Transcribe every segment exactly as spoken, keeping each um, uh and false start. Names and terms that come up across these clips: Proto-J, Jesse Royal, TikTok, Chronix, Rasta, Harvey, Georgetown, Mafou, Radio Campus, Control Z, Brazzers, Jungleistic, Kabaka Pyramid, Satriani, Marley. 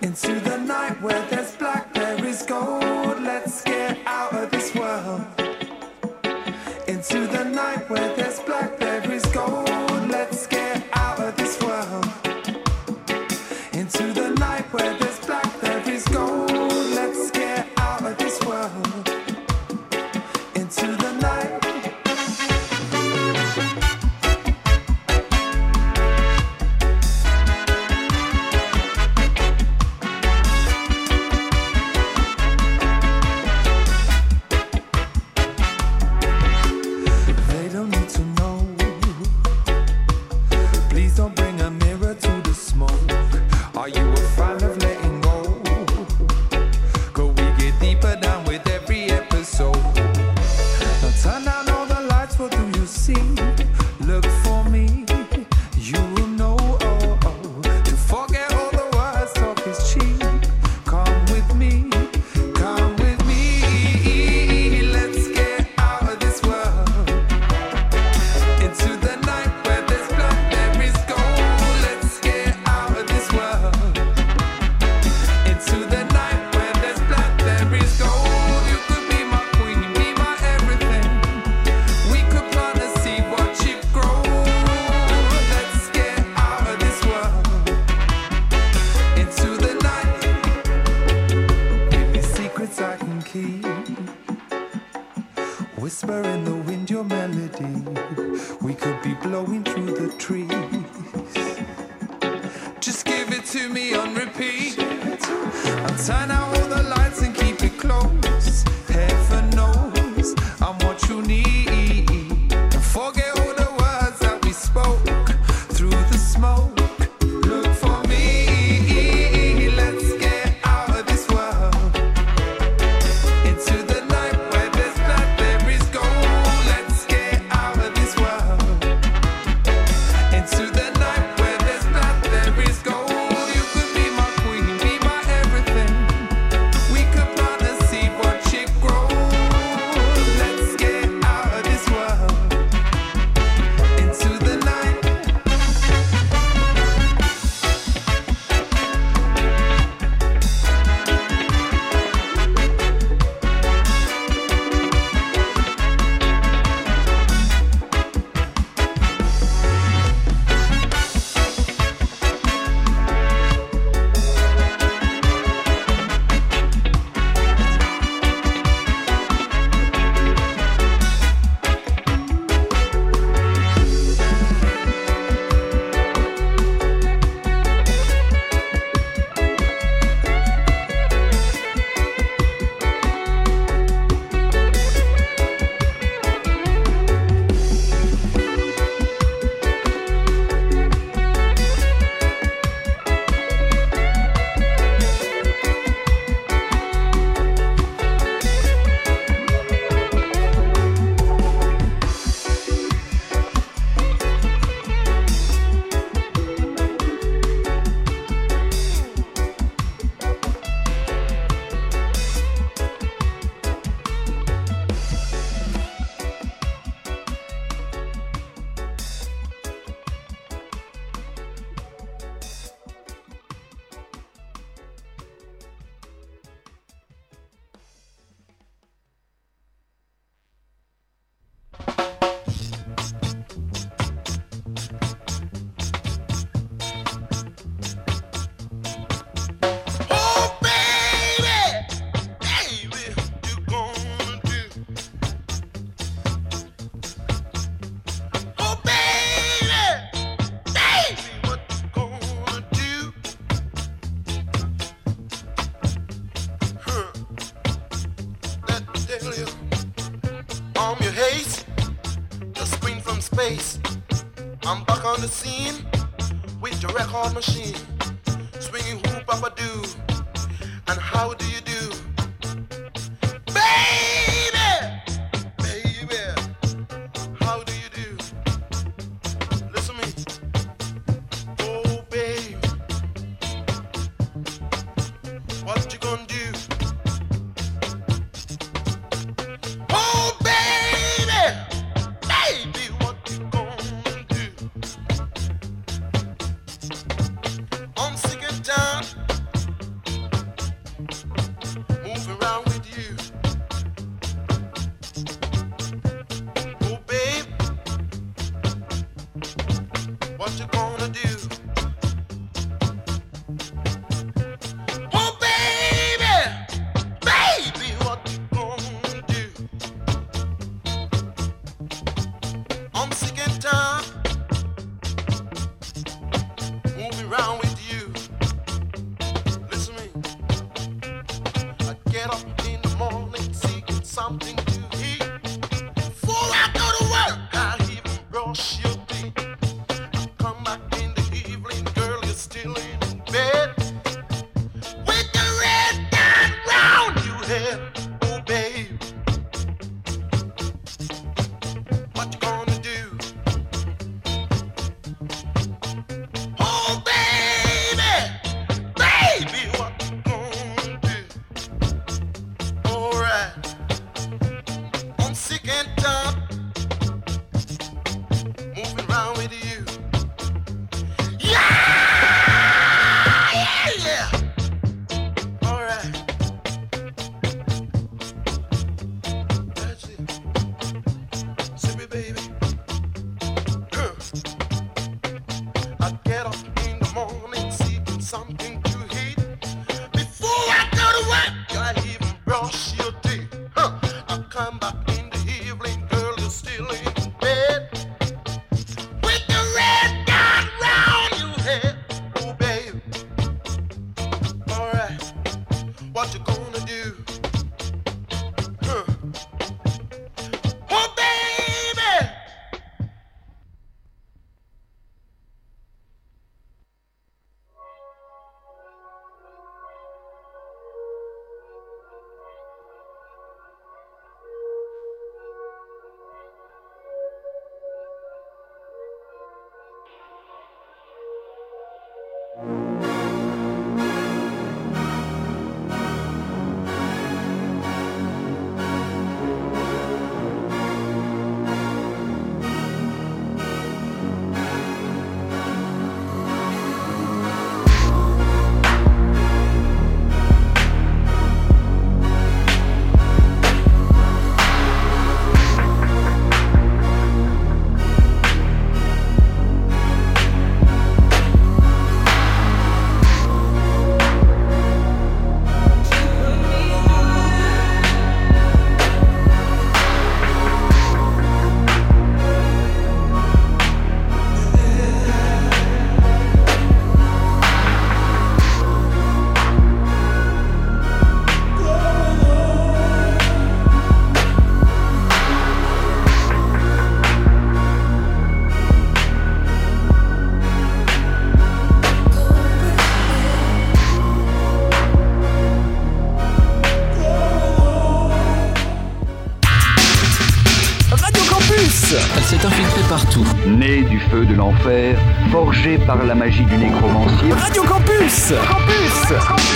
into the night where there's blackberries gold. Let's get out of this world, into the night where there's blackberries gold. Let's get out of this world, into the night where there's blackberries gold. Let's get out of this world, into the night. de l'enfer, forgé par la magie du nécromancier. Radio Campus Campus, Campus.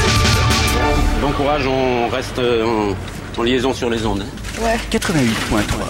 Bon courage, on reste en, en liaison sur les ondes. Ouais. quatre-vingt-huit virgule trois.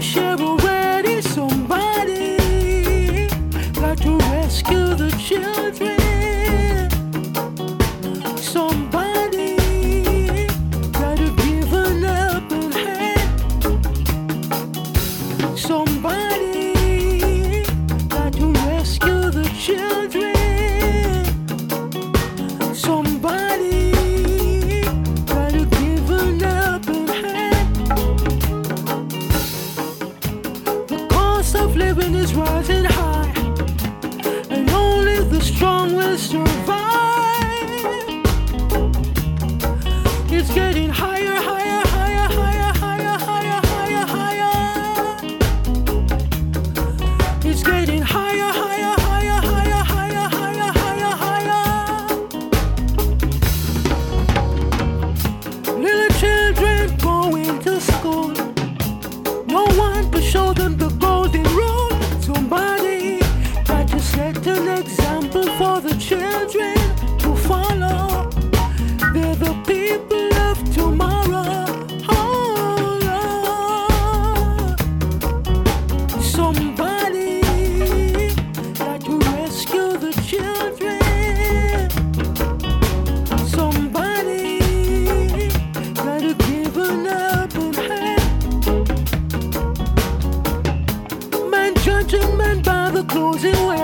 Share already, somebody got to rescue the children. Somebody gotta give an open hand. Somebody got to rescue the children. Somebody gotta give an open hand. The cost of living is rising high. The strong will survive. It's getting higher, higher, higher, higher, higher, higher, higher, higher. It's getting higher, higher, higher, higher, higher, higher, higher, higher. Little children going to school. No one but show them the golden rule. Somebody got to set an example for the children to follow. They're the people of tomorrow. Oh Lord, somebody got to rescue the children. Somebody got to give an open hand. Man judging man by the clothes he wear.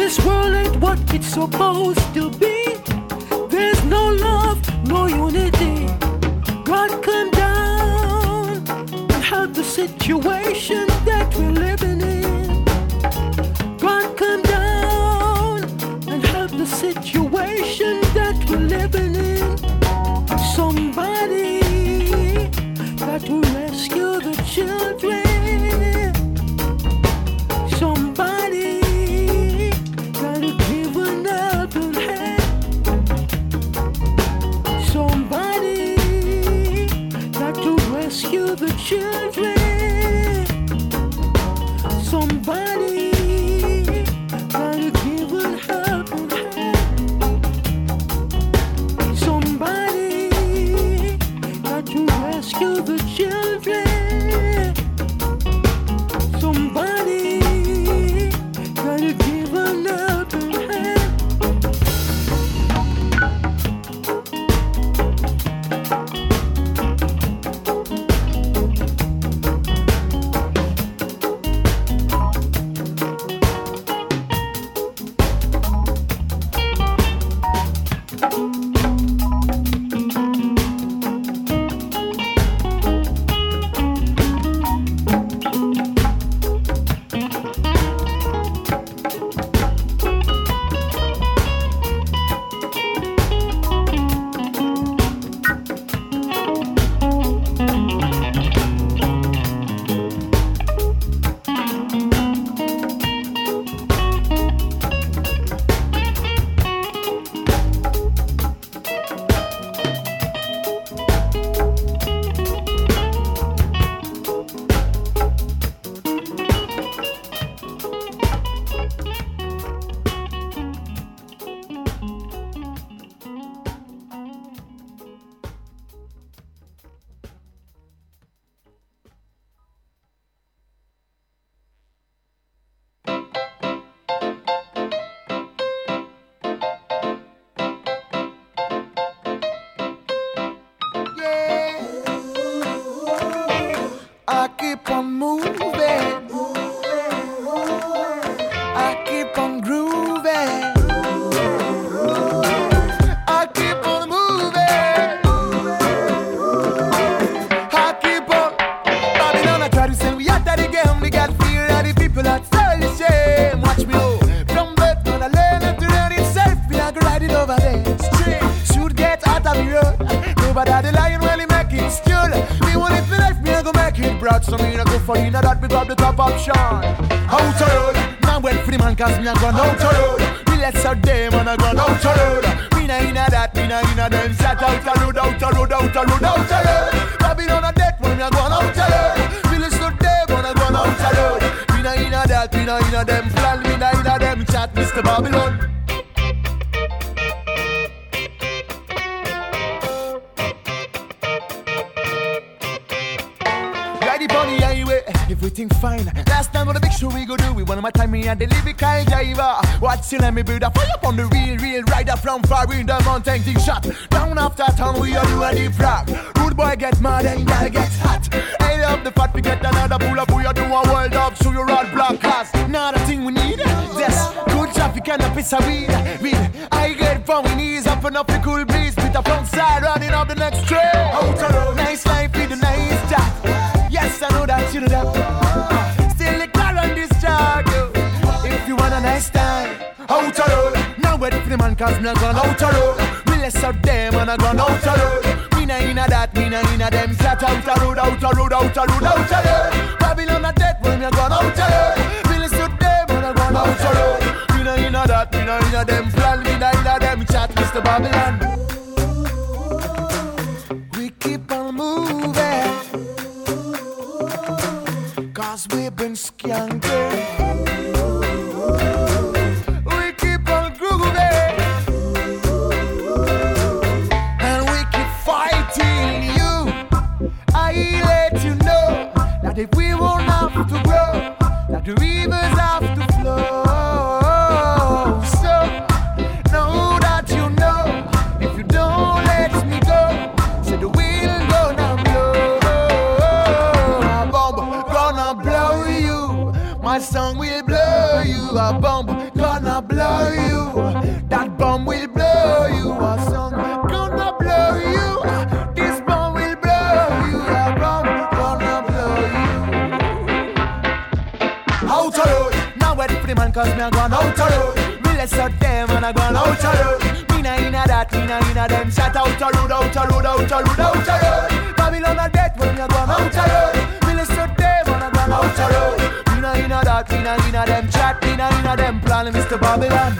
This world ain't what it's supposed to be. There's no love, no unity. God come down and help the situation that we're living in. God come down and help the situation that we're living in. Somebody got to rescue the children. The children, somebody gotta give a helping hand. Somebody got to rescue the children. Somebody gotta give an helping hand. everything fine. Last time, wanna make sure we go do. We one of my time, me and the living kind driver. What's in me build a fire up on the real, real rider from far in the mountain, thing shot. Down after town, we all do a deep rock. Good boy get mad and girl gets hot. Head up the fat, we get another pull up. We all do a world up, so you're all block us. Not a thing we need. Yes, good traffic and a piece of weed. Weed, I get from we knees up and up the cool breeze. With a front side running up the next trail. Out nice life with a nice job. Yes, I know that you know that. Still a car on this track. If you want a nice time, out a roll. Now wait for the man cause not gone out a roll. We less of them and I gone out a roll. Me na inna that, me na inna them. Flat out a road, out a road, out a road, out a road. Babylon a dead when me gone out a road. We less of them and I gone out a road. Me na inna that, me na inna them. Plan me na inna them. Chat Mister Babylon. We keep on moving. Cause we've been skanking. We keep on grooving. And we keep fighting you. I let you know that if we won't have to grow, that the rivers have to flow. So know that you know, if you don't let me go, say the wind gonna blow. A bomb gonna blow you. My song will blow you. A bomb gonna blow you. That bomb will blow you. A song gonna blow you. This bomb will blow you. A bomb gonna blow you. Out a road. Now wait for the man cause me a gone out a road. Me less of them and I gone out a road. Me na inna that, me na inna them. Shout out a road, out a road, out a road, out a road. Babylon a dead when me a gone out a road. Me less of them. Out a road, we na inna that, we na inna them chat, we na inna them plan, Mister Babylon.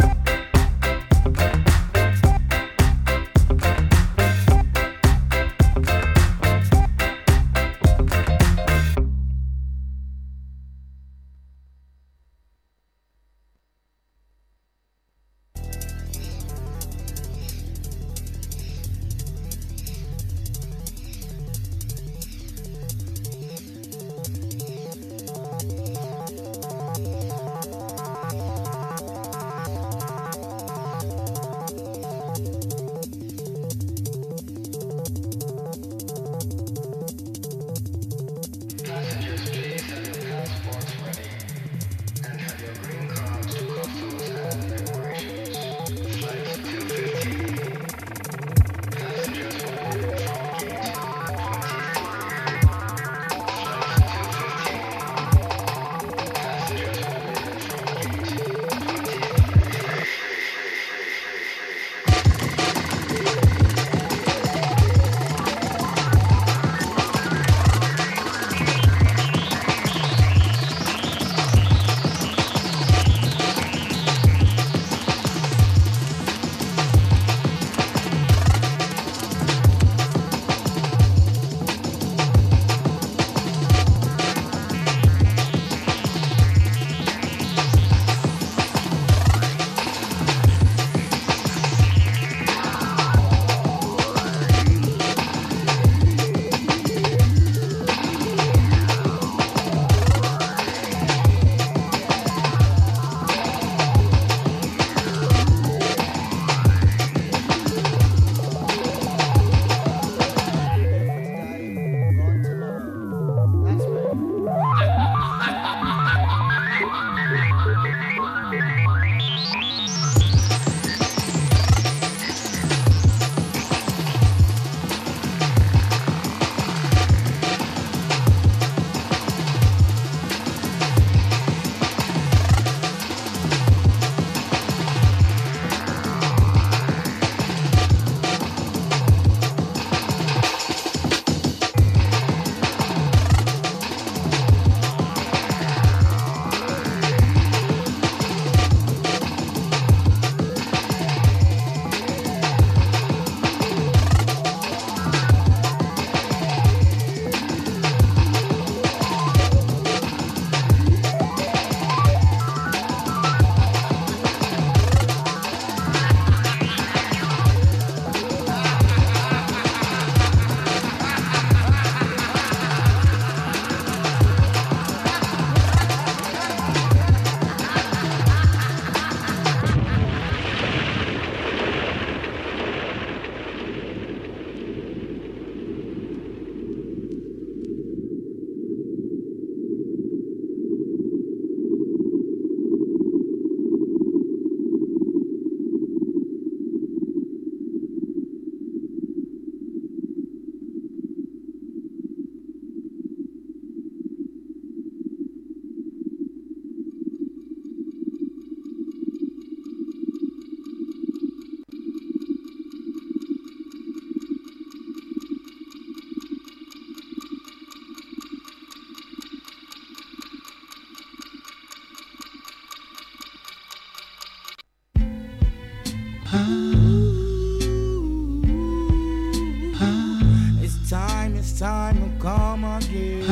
It's time, it's time to come again.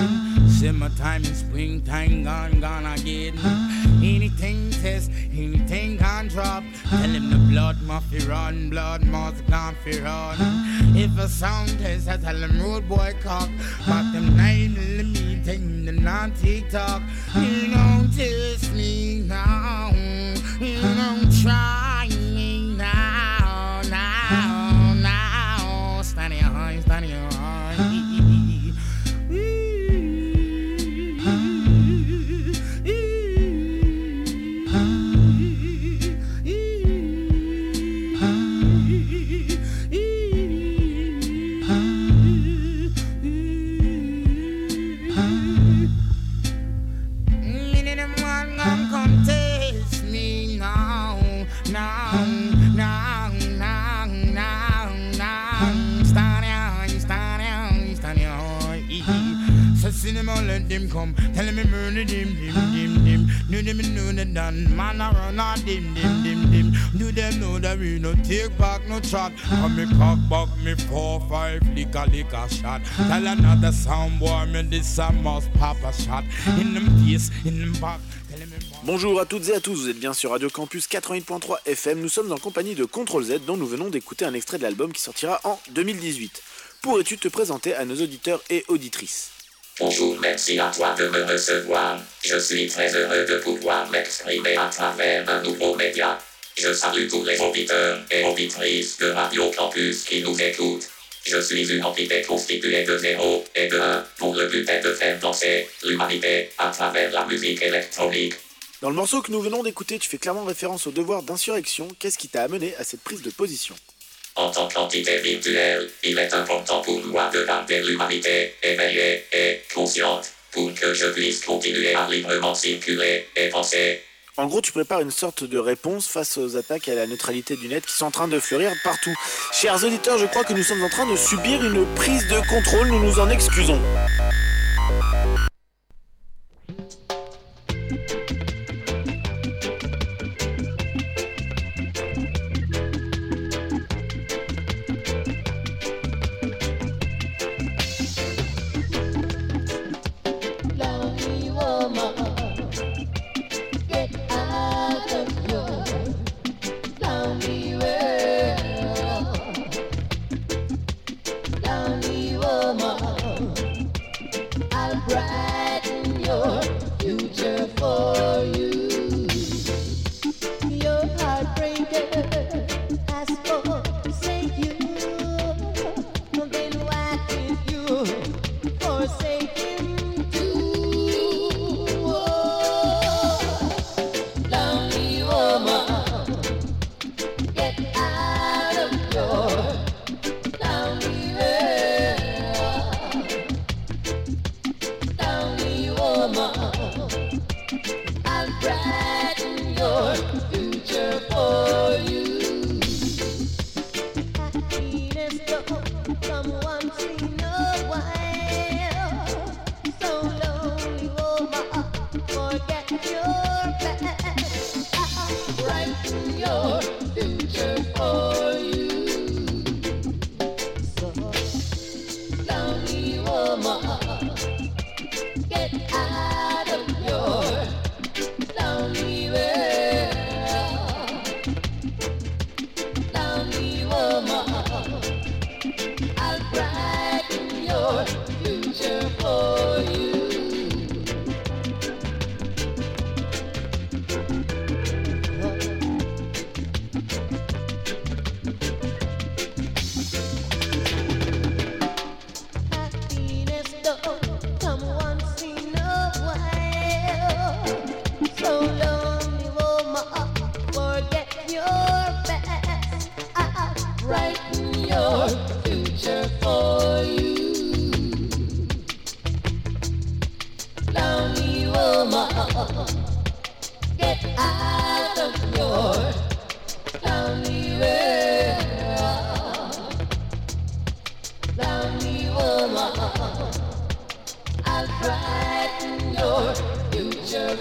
Summertime and springtime gone, gone again. Anything test, anything can drop. Tell him the blood must be run, blood must gone be run. If a sound test, I tell him road boy cock. But them nine in the meeting, them on TikTok. You don't test me now. You don't try me now, now, now. Standing high, standing high. Let them come, tell me murder dim dim dim dim. Do them know the done, man I run out dim dim dim dim. Do them know that we no take back no trot. Come me cock back me four five lick a lick a shot. Tell another sound boy me this a must pop a shot. In them face, in them back. Bonjour à toutes et à tous, vous êtes bien sur Radio Campus quatre-vingt-huit point trois F M. Nous sommes en compagnie de Control Z dont nous venons d'écouter un extrait de l'album qui sortira en deux mille dix-huit. Pourrais-tu te présenter à nos auditeurs et auditrices ? Bonjour, merci à toi de me recevoir. Je suis très heureux de pouvoir m'exprimer à travers un nouveau média. Je salue tous les auditeurs et auditrices de Radio Campus qui nous écoutent. Je suis une entité constituée de zéro et de un pour le but est de faire danser l'humanité à travers la musique électronique. Dans le morceau que nous venons d'écouter, tu fais clairement référence au devoir d'insurrection. Qu'est-ce qui t'a amené à cette prise de position ? En tant qu'entité virtuelle, il est important pour moi de garder l'humanité éveillée et consciente pour que je puisse continuer à librement circuler et penser. En gros, tu prépares une sorte de réponse face aux attaques à la neutralité du net qui sont en train de fleurir partout. Chers auditeurs, je crois que nous sommes en train de subir une prise de contrôle, nous nous en excusons.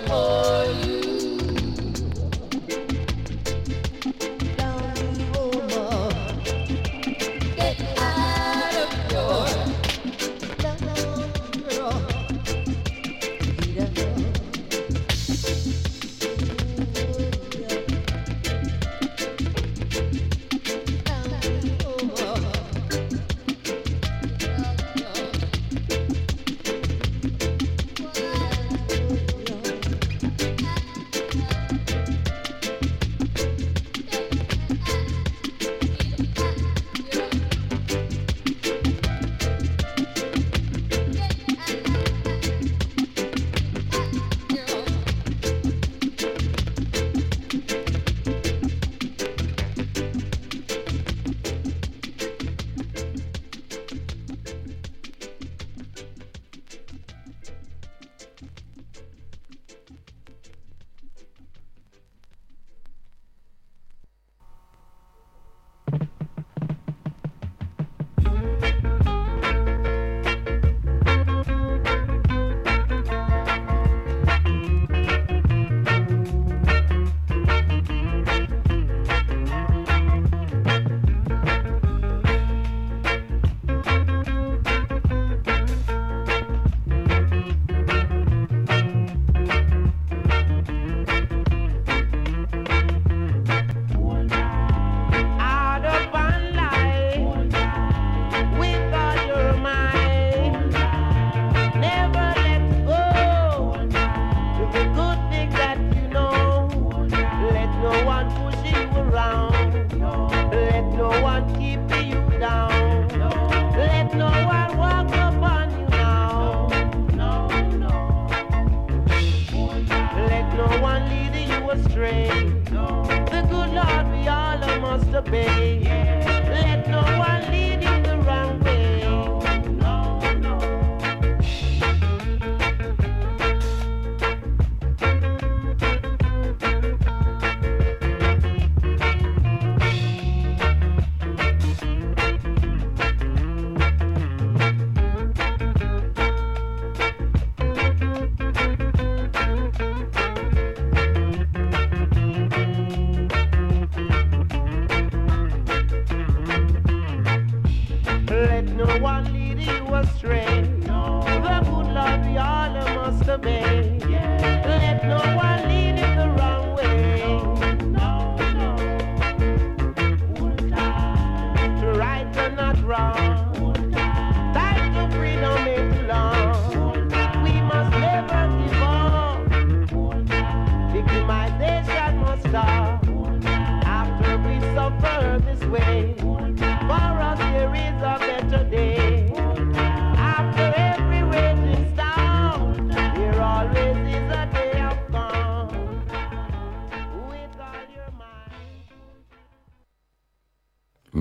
For you, lonely astray. No. The good Lord we all must obey. Yeah. Let no one lead you the wrong way. No, no,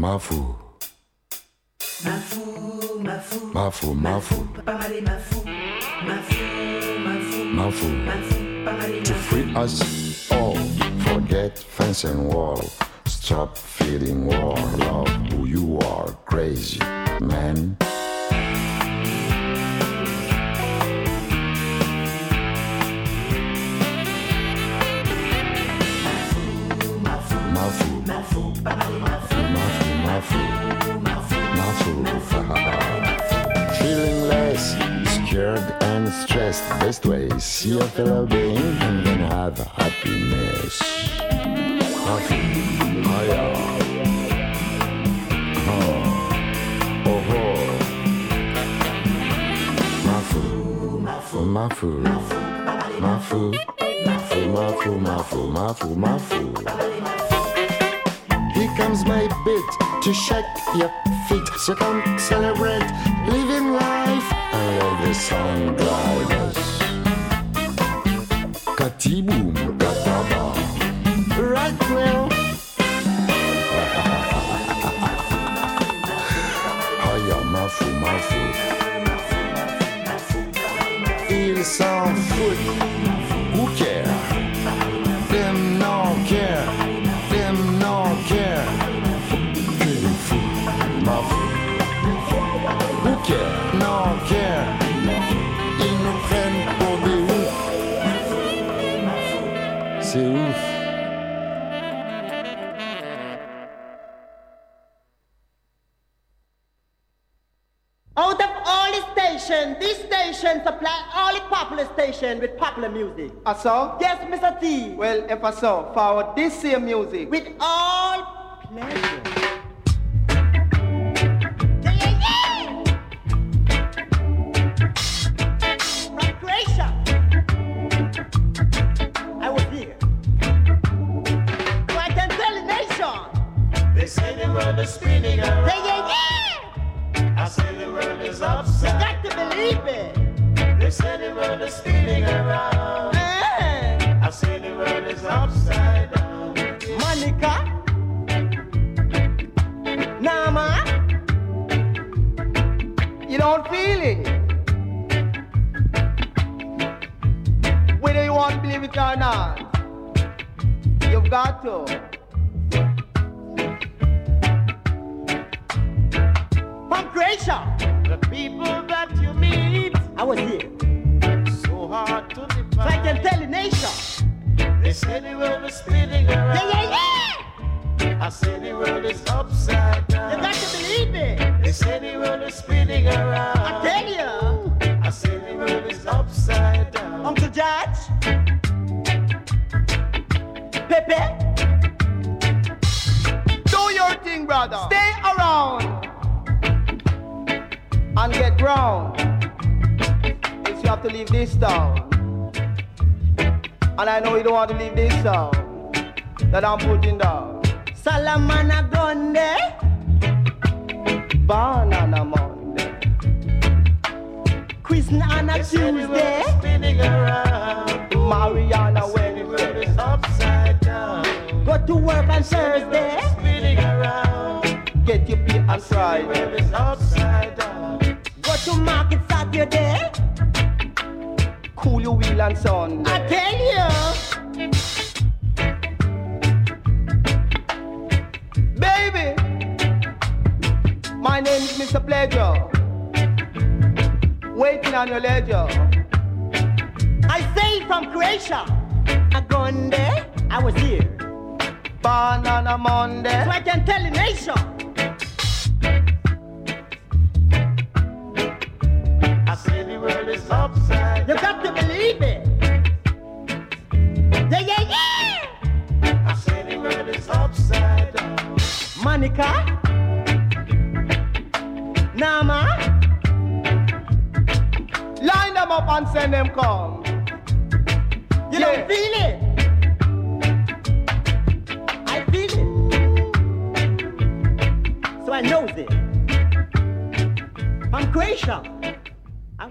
Mafou, mafou, mafou, mafou, mafou, pas mal et mafou, mafou, mafou, mafou, pas mal et mafou. To free us all, forget fence and wall, stop feeling war, love who you are, crazy man. Stressed, best way, see a fellow being and then have happiness. Mafu, maya, oh, oh, oh. Mafu, mafu, mafu, mafu, mafu, mafu, mafu. Here comes my bit to shake your feet, so come celebrate living life. The sun gliders Katiboom Kataba right now. Haya mafu mafu. Ils s'en foutent. Who care? Them no care. Them no care. Mafu mafu. Who care? No care. C'est ouf. Out of all the stations, this station supply all the popular station with popular music. Ah so? Yes, Mister T. Well, if I so, forward this here music. With all pleasure. Spinning around. Yeah, yeah, yeah. I say the world is upside. You got to believe it. They say the world is spinning around. Yeah. I say the world is upside down. Monica, Nama, you don't feel it. Whether you want to believe it or not, you've got to. The people that you meet, I was here. So hard to define. I can tell the nation. They say the world is spinning around. Yeah, yeah, yeah. I say the world is upside down. You got to believe me. They say the world is spinning around. I tell you. I say the world is upside down. Uncle George, Pepe, do your thing, brother. Stay around. And get ground, because you have to leave this town. And I know you don't want to leave this town that I'm putting down. Salamana Donde, Banana Monday, Christian on a Tuesday, Mariana Wednesday. Thursday. Spinning around. Get your beer on Friday. It's upside down. Go to market Saturday. Cool your wheel on Sunday. I tell you. Baby. My name is Mister Pleasure. Waiting on your leisure. I sail from Croatia. I gone there. I was here. Born on a Monday. So I can tell the nation. I say the world is upside down. You got to believe it. Yeah, yeah, yeah. I say the world is upside down. Monica. Nama. Line them up and send them come. You yeah. don't feel it. I know this. I'm Croatia. I'm...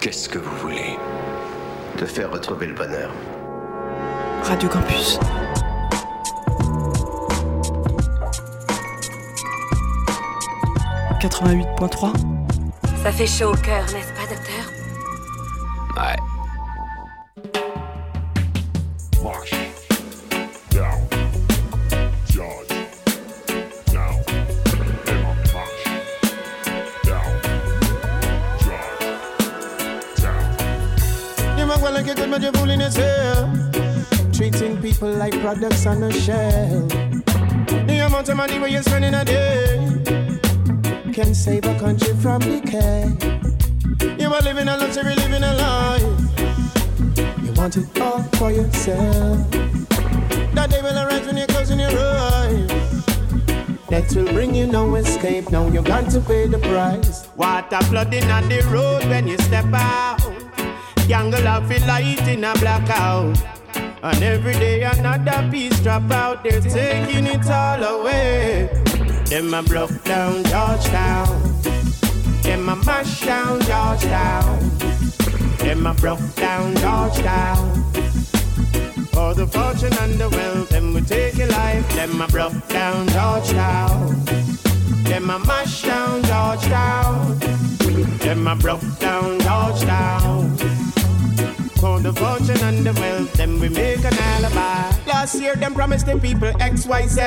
Qu'est-ce que vous voulez ? Te faire retrouver le bonheur. Radio Campus. quatre-vingt-huit point trois. Ça fait chaud au cœur, n'est-ce pas, docteur? Ouais. Marche. Down. George. Down. Emma, marche. Down. George. Down. You might well like a good major fool in his hell. Treating people like products on a shelf. The amount of money where you're spending a day can save a country from decay. You are living a luxury, living a life. You want it all for yourself. That day will arise when you're closing your eyes. That will bring you no escape. Now you're going to pay the price. Water flooding on the road when you step out. Jungle of a light in a blackout. And every day another piece drop out. They're taking it all away. Them a broke down Georgetown. Them a mash down Georgetown. Them a broke down Georgetown. For the fortune and the wealth, them we take your life. Them a broke down Georgetown. Them a mash down Georgetown. Them a broke down Georgetown. For the fortune and the wealth, them we make an alibi. Last year them promised the people X, Y, Z.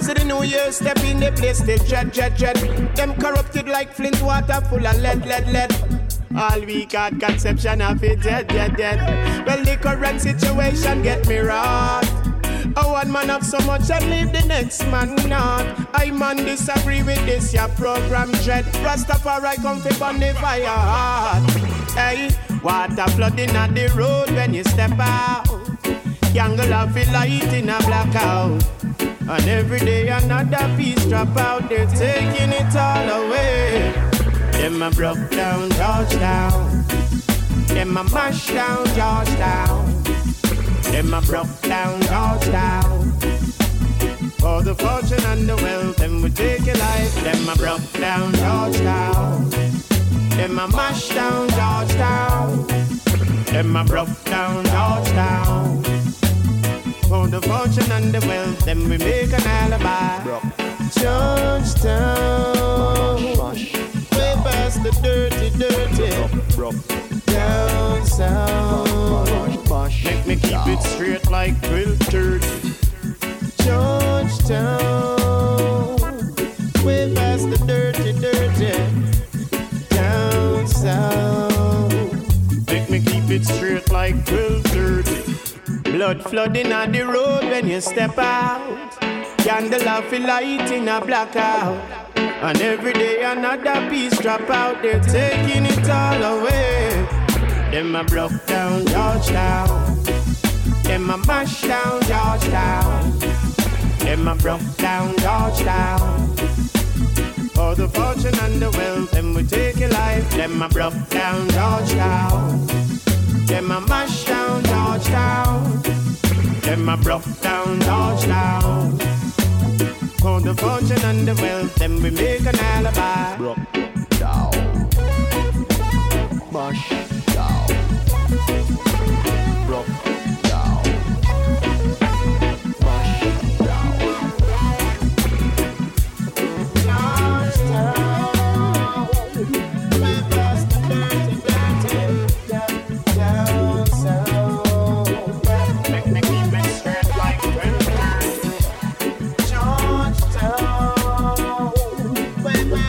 So the new year step in the place, they dread, dread, dread. Them corrupted like flint water full of lead, lead, lead. All we got conception of it, dead, dead, dead. Well, the current situation get me wrought. I one man have so much and leave the next man not. I man disagree with this, your program dread. Rastafari come fi burn the fire hot. Hey, water flooding on the road when you step out. Jungle of a light in a blackout. And every day another piece drop out, they're taking it all away. Them a broke down Georgetown. Them a mash down Georgetown. Them a broke down Georgetown. For the fortune and the wealth, them we take your life. Them a broke down Georgetown. Them a mash down Georgetown. Them a broke down Georgetown. For the fortune and the wealth, then we make an alibi. Bro. Georgetown, way past the dirty, dirty. Bro. Bro. Down south, make me keep down. It straight like twelve thirty. Georgetown, way past the dirty, dirty. Down south, make me keep it straight like twelve thirty. Blood flooding on the road when you step out. Candle of a light in a blackout. And every day another piece drop out. They're taking it all away. Them a broke down Georgetown. Them a mash down Georgetown. Them a broke down Georgetown. For the fortune and the wealth, them we take your life. Them a broke down Georgetown. Them a mash down Georgetown. Them a broke down Georgetown. For the fortune and the wealth, then we make an alibi. Broke down, mash down, broke down, mash down. Georgetown, we bust the dirty, dirty. Georgetown, way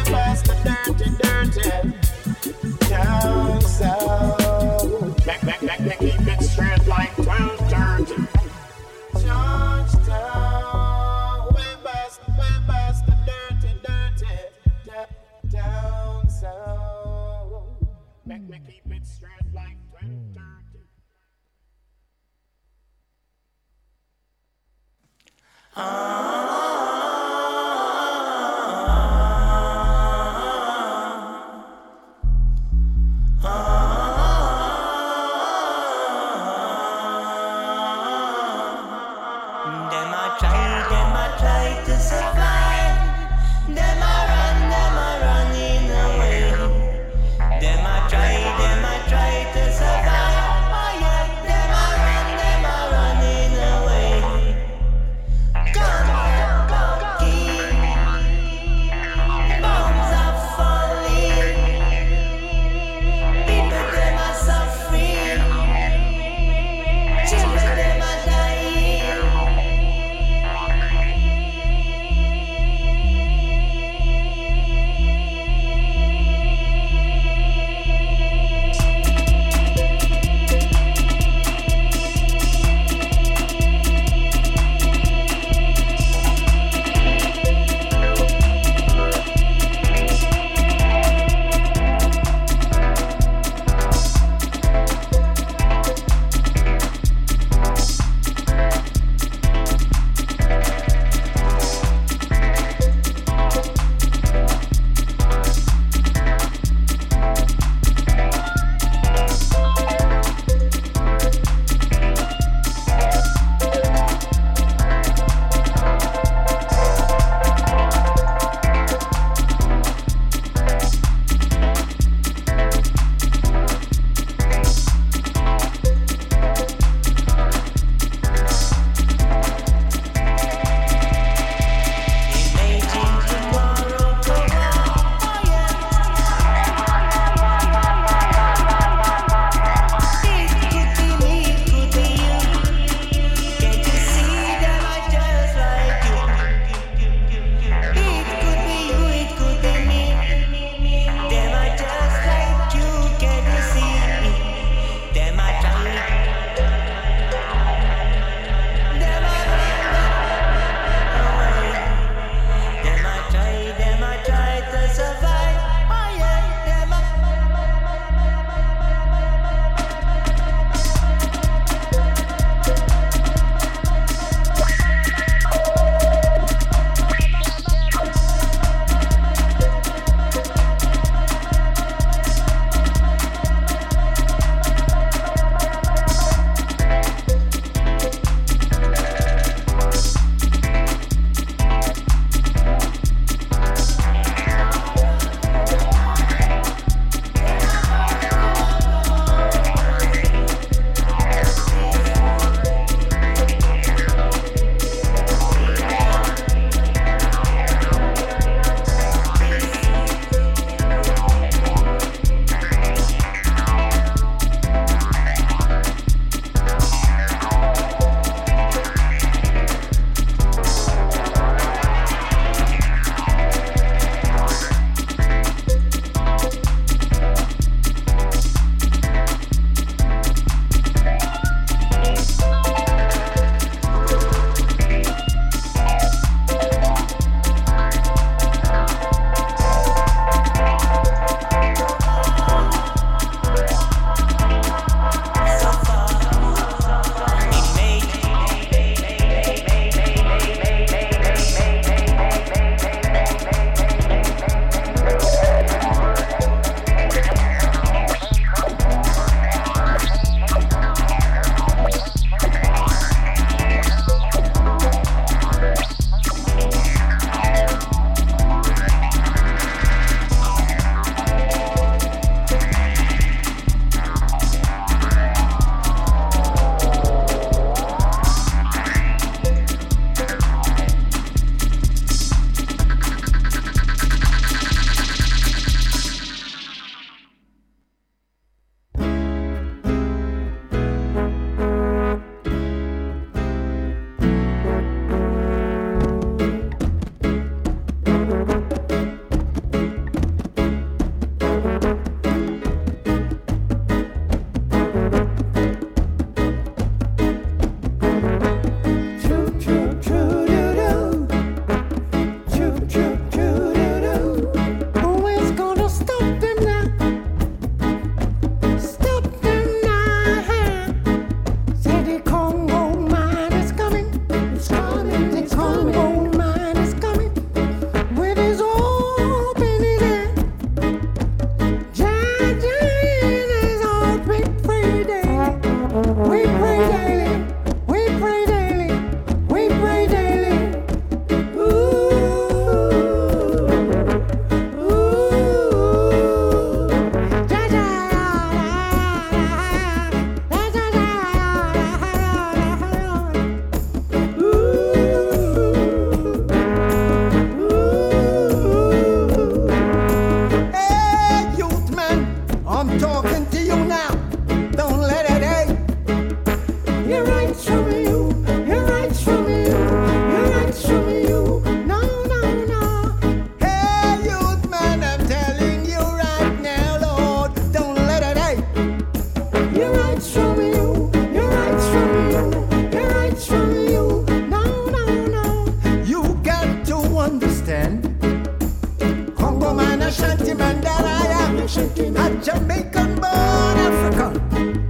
Jamaican-born African,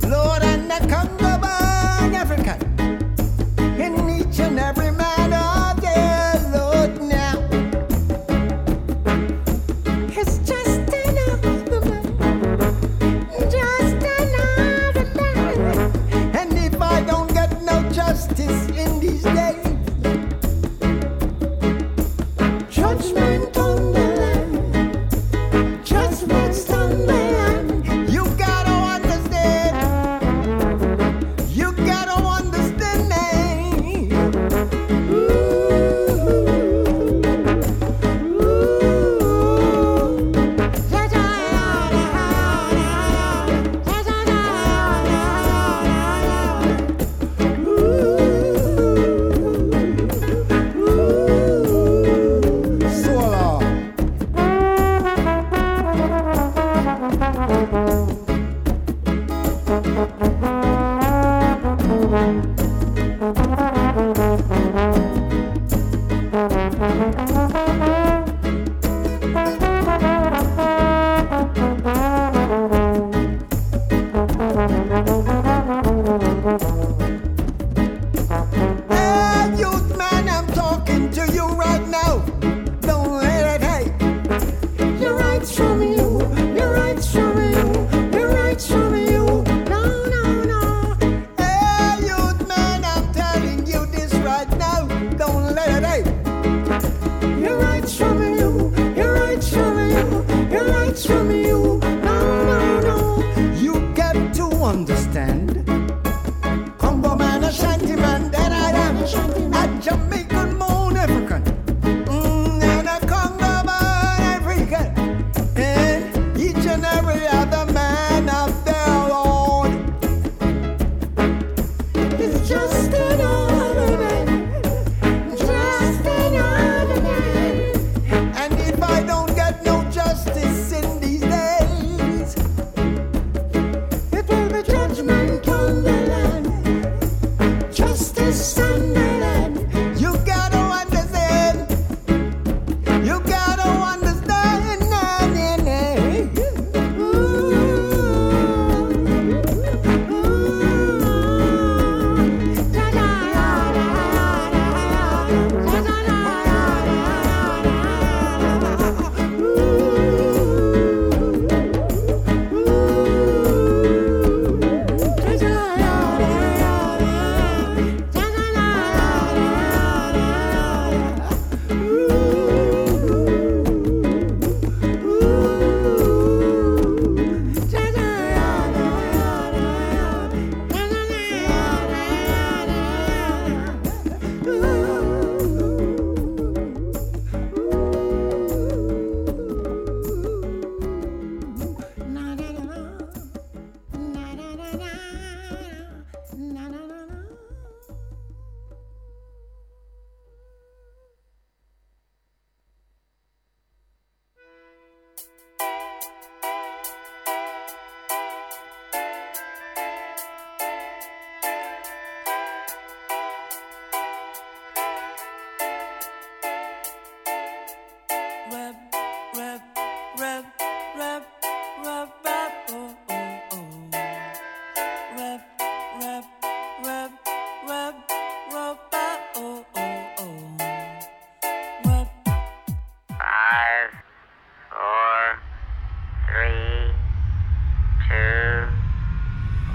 Lord, and a Congo-born African, in each and every man of their Lord now. It's just another man, just another man. And if I don't get no justice in these days, judgment on the land, judgment's on the land. You gotta understand, you gotta understand me. Ooh, ooh, ooh, ooh. Sola. Hey, youth man, I'm talking to you right now. Don't let it hate. Your rights from you, your rights from you, your rights from you. No, no, no. Hey, youth man, I'm telling you this right now. Don't let it hate. Your rights from you, your rights from you, your rights from you. No, no, no. You got to understand. Combo man, a shanty man, that I am. A Jamaican born African. Mm, and a Congo born African. And each and every other man of their own. It's just another man, just another man. And if I don't get no justice in these days, it will be judgment on the land, justice on the land. You gotta understand, you gotta understand. Nah, nah, nah. Ooh, ooh. Rub, rub, rub, rub, rub, rub, oh, oh, oh. Rub, rub, rub, rub, rub, rub, oh, oh, oh. Rub. Five, four, three, two,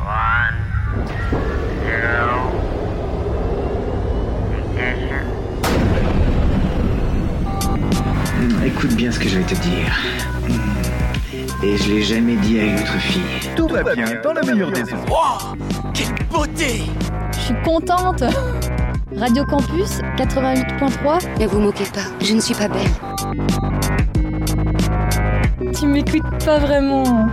one, zero. Ignition. Hmm, Écoute bien ce que je vais te dire. Hmm. Et je l'ai jamais dit à une autre fille. Tout va bien, dans la meilleure des ondes. Wow, quelle beauté! Je suis contente. Radio Campus quatre-vingt-huit point trois. Ne vous moquez pas, je ne suis pas belle. Tu m'écoutes pas vraiment.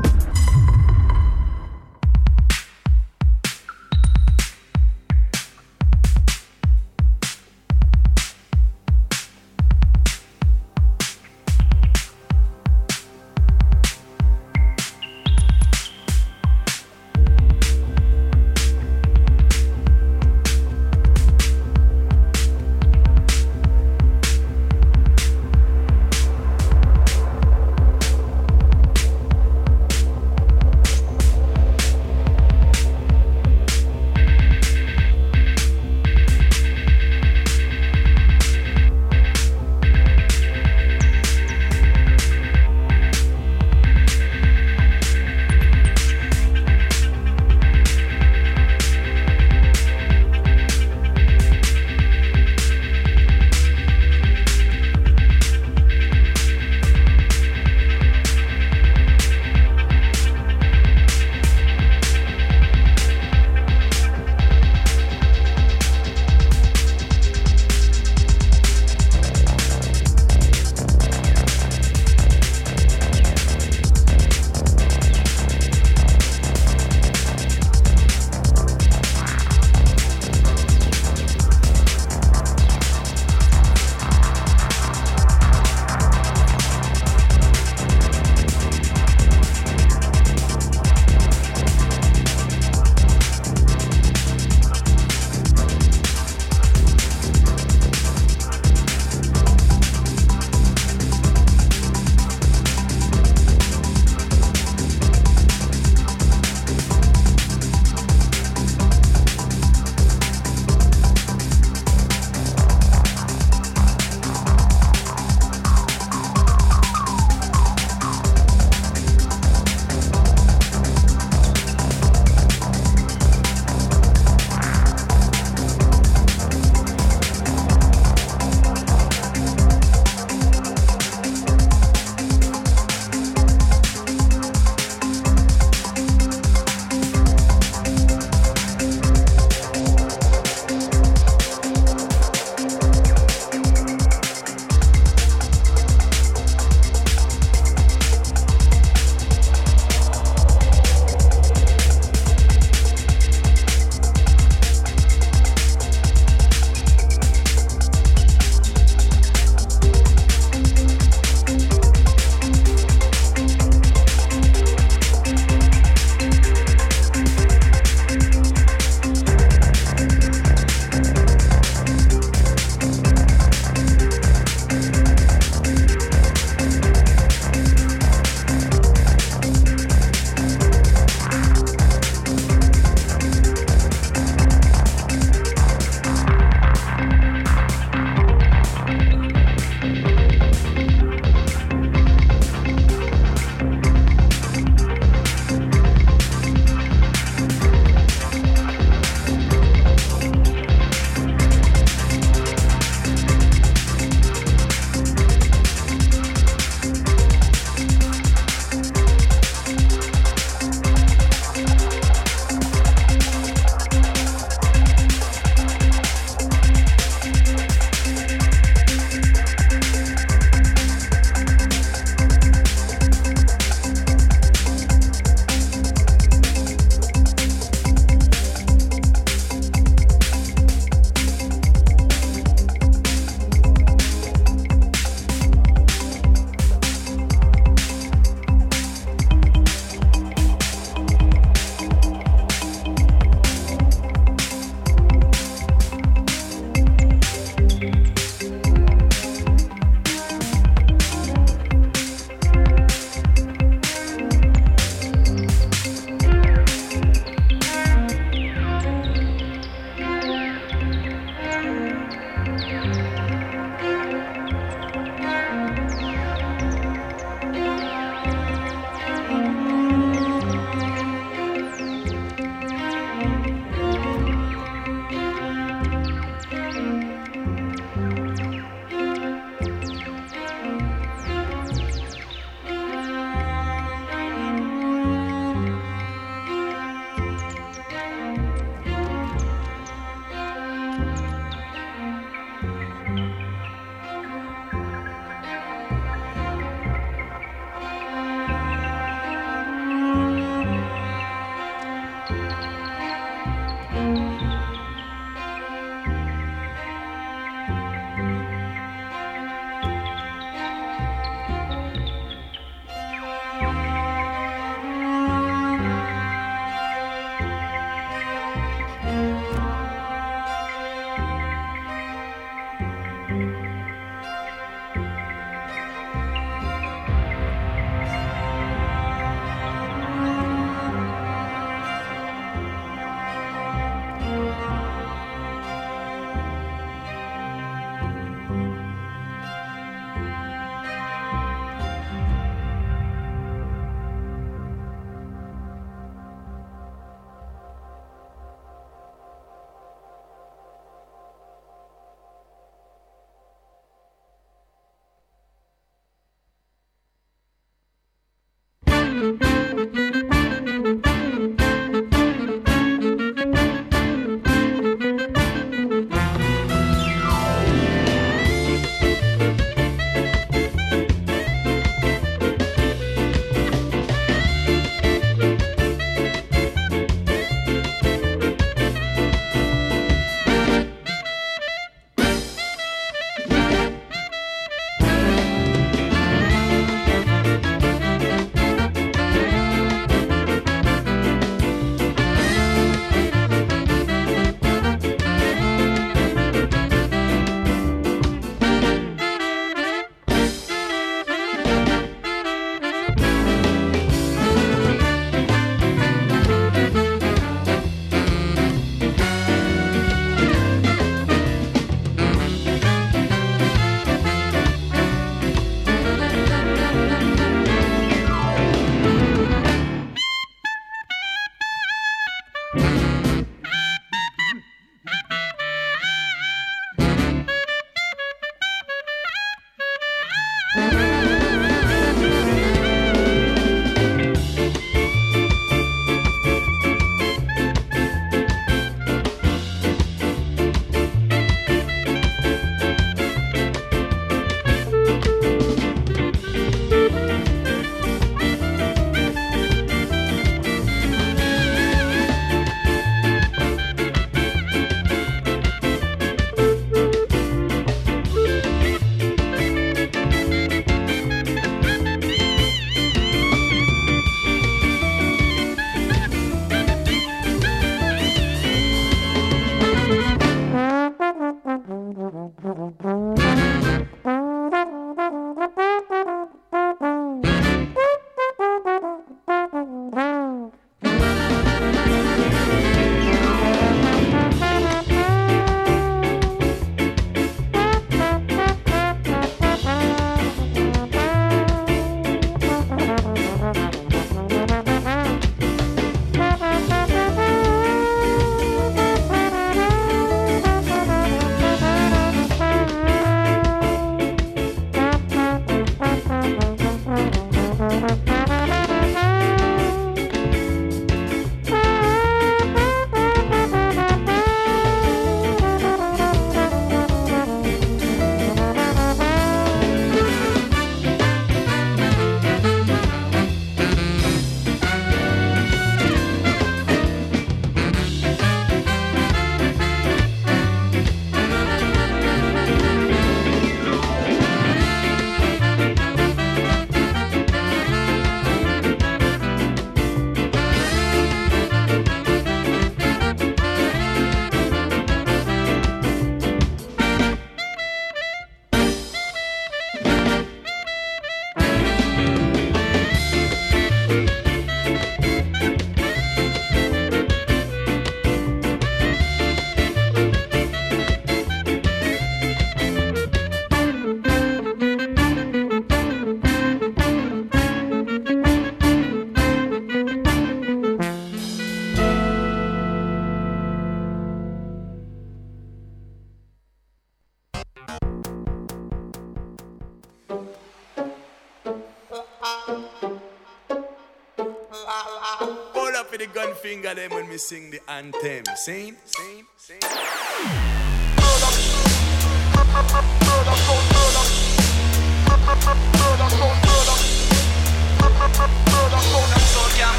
Finger them when me sing the anthem. Sing, sing, sing.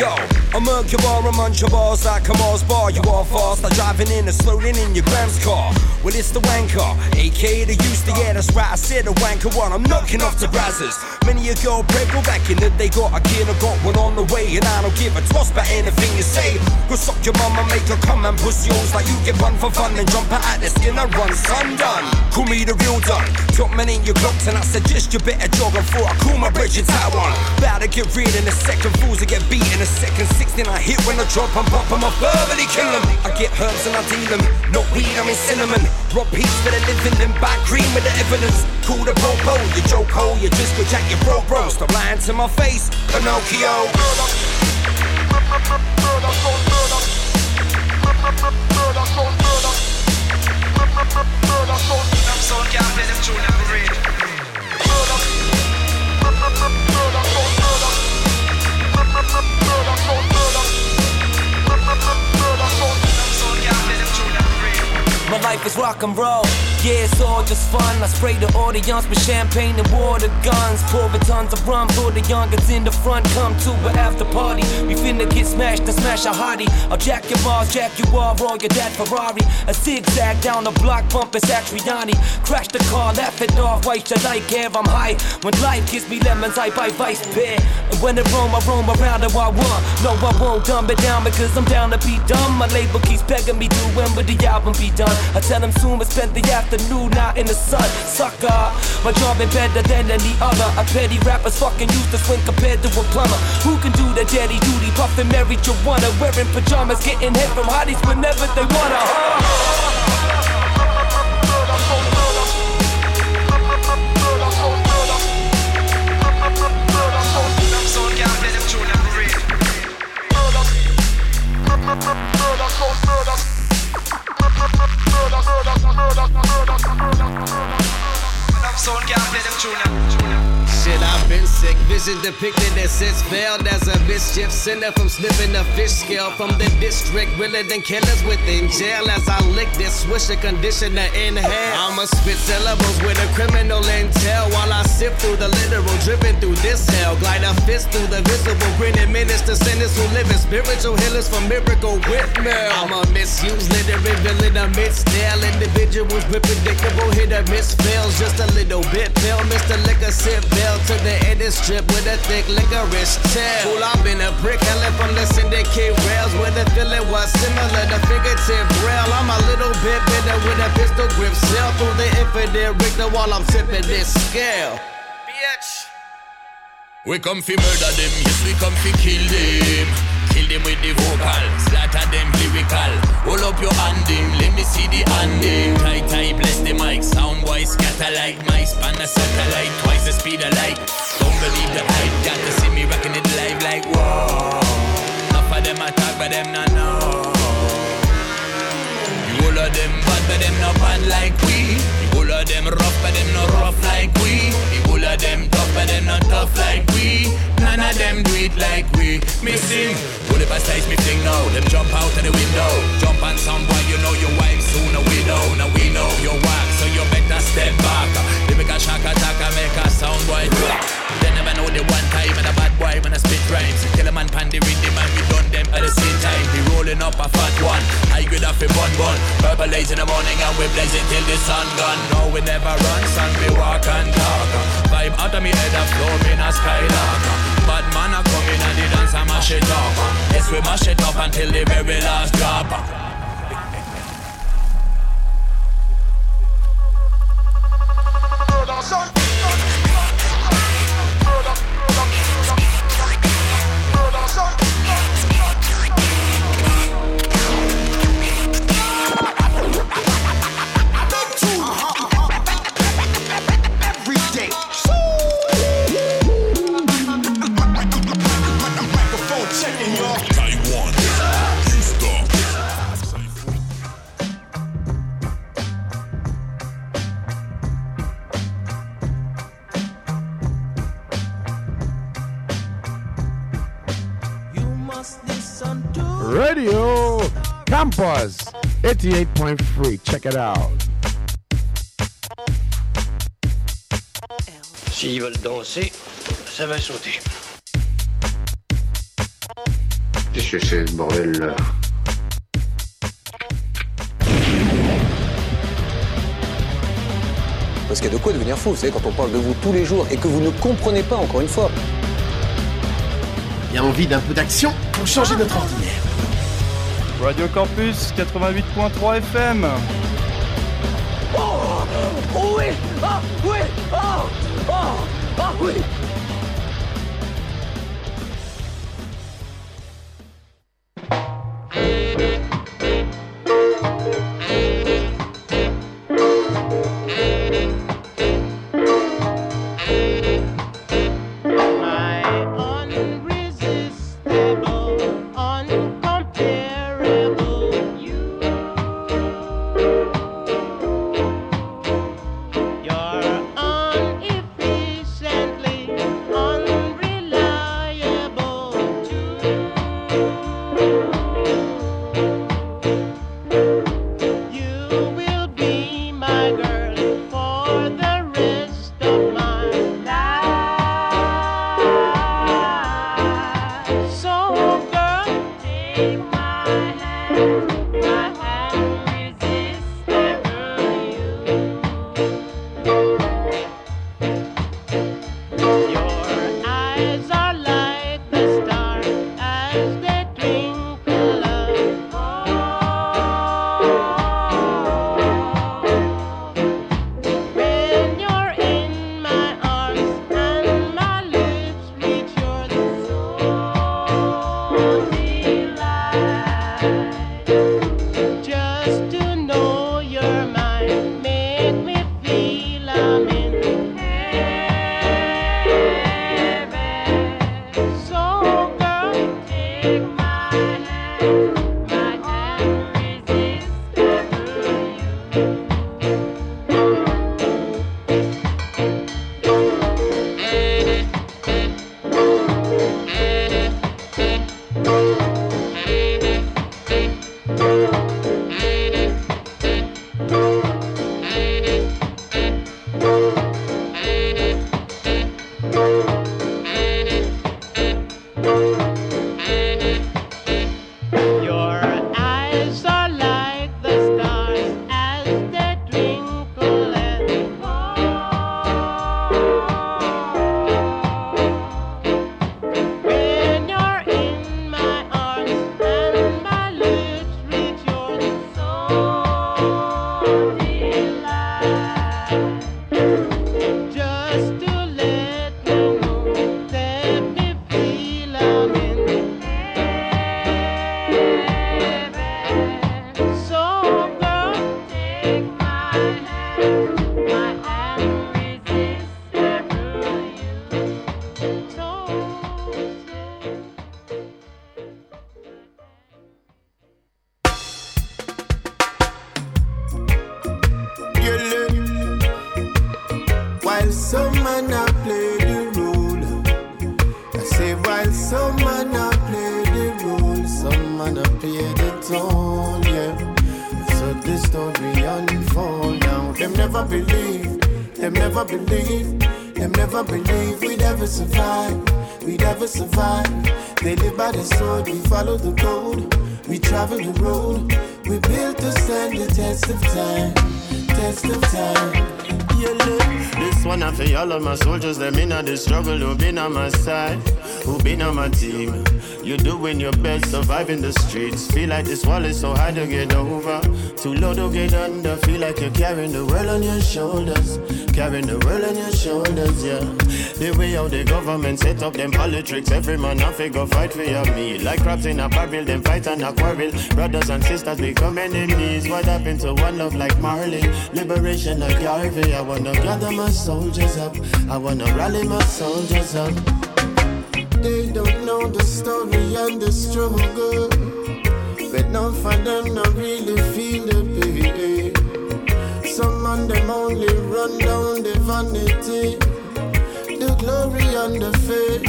Yo. I'm Mercubar, I'm on your balls like Kamal's bar. You are fast, I'm driving in and slowing in your gram's car. Well, it's the wanker, A K A the used to, yeah, that's right, I said the wanker one. I'm knocking off the brazzers. Many a girl pregnant back in the day got a kid, I got one on the way, and I don't give a toss about anything you say. Go suck your mama, make her come and pussy holes like you get one for fun, and jump her at the skin and run sundone. Call me the real done, drop man in your clocks, and I suggest you better jog before I call my bridge and tie one. Bout to get real in a second, fools will get beat in a second. Sixteen, I hit when I drop, I'm pop, I'm a verbally kill them. I get herbs and I deal them, not weed, I'm in cinnamon. Rob peace for the living and buy cream with the evidence. Call the popo, you joke hole, you just go jack your bro bro. Stop lying to my face, Pinocchio. I'm so young, let them tune out red. My life is rock and roll, yeah, it's all just fun. I spray the audience with champagne and water guns, pouring tons of rum for the youngins in the front. Come to an after party, we finna get smashed and smash a hottie. I'll jack your bars, jack you are, roll your dad Ferrari. A zigzag down the block, bumpin' Satriani. Crash the car, laugh it off, white your light care, I'm high. When life gives me lemons, I buy vice pair. And when it roam, I roam around and I want. No, I won't dumb it down because I'm down to be dumb. My label keeps begging me to, when will the album be done? I tell them soon, I spend the afternoon out in the sun. Sucker, my job is better than any other. A petty rapper's fucking useless when compared to a plumber. Who can do the daddy duty, puffin' marijuana, wearing pajamas, getting hit from hotties whenever they wanna. Huh? vision depicted as it's veiled as a mischief sinner from sniffing a fish scale from the district, realer than killers within jail. As I lick this swish a conditioner inhale, I'ma spit syllables with a criminal intel while I sift through the literal, driven through this hell. Glide a fist through the visible, grinning menace to sinners who live in spiritual healers for miracle windmill. I'ma misuse literary villain amidst nail individuals with predictable hit or miss fails. Just a little bit pale, Mister Liquor sip bell to the end and strip with a thick licorice tail. Fool, I've been a brick hellin' from the syndicate rails where the feeling was similar to fingertip rail. I'm a little bit bitter with a pistol grip sail through the infinite Richter while I'm sipping this scale. Bitch. We come fi murder them, yes we come fi kill them. Kill them with the vocal, slaughter them lyrical. Hold up your hand them, let me see the hand them. Tight, tight, bless the mic, sound wise, scatter like mice, pan a satellite, twice the speed of light. Don't believe the hype, gotta see me rocking it live like whoa. Enough of them I talk, but them not know. You all of them bad, but them not bad like we. You all of them rough, but them not rough like we. All of them tough, but them not tough like we. None of them do it like we. Me sing, pull up a stage, me thing now. Them jump out of the window. Jump on someone, you know your wife soon a widow. Now we know your walk, so you better step back. Lyric a shock attack, I make a sound boy drop. They never know the one time and a bad boy when I spit rhymes. Kill a man pan the rhythm and we done them at the same time. We rolling up a fat one, I grade off a bun bun. Purple lays in the morning and we blaze it till the sun gone. No, we never run, son, we walk and talk. Vibe out of me head and flow me in a skylark. Bad man a come in and the dance and mash it up. Yes, we mash it up until the very last drop. Radio Campus eighty-eight point three. Check it out. S'ils veulent danser, ça va sauter. Qu'est-ce que c'est ce bordel là? Parce qu'il y a de quoi devenir fou, vous savez, quand on parle de vous tous les jours et que vous ne comprenez pas, encore une fois. Il y a envie d'un peu d'action pour changer notre ordinaire. Radio Campus quatre-vingt-huit point trois F M. Oh, oh oui, ah oh, oui, ah oh, oh, oh, oui. Amen. never believe, they never believe, they never believe we'd ever survive, we'd ever survive. They live by the sword, we follow the code, we travel the road, we built to stand the test of time, test of time. Yeah, look, this one I feel all of my soldiers, them in the struggle, who've been on my side, who've been on my team. You're doing your best, surviving the streets. Feel like this wall is so high to get over, too low to get under. Feel like you're carrying the world on your shoulders, carrying the world on your shoulders, yeah. The way how the government set up them politics, every man I feel go fight for your meat. Like crabs in a barrel, them fight and a quarrel. Brothers and sisters become enemies. What happened to one love like Marley? Liberation like Harvey. I wanna gather my soldiers up, I wanna rally my soldiers up. They don't know the story and the struggle, but none of them not really feel the pain. Some of them only run down the vanity, the glory and the fame,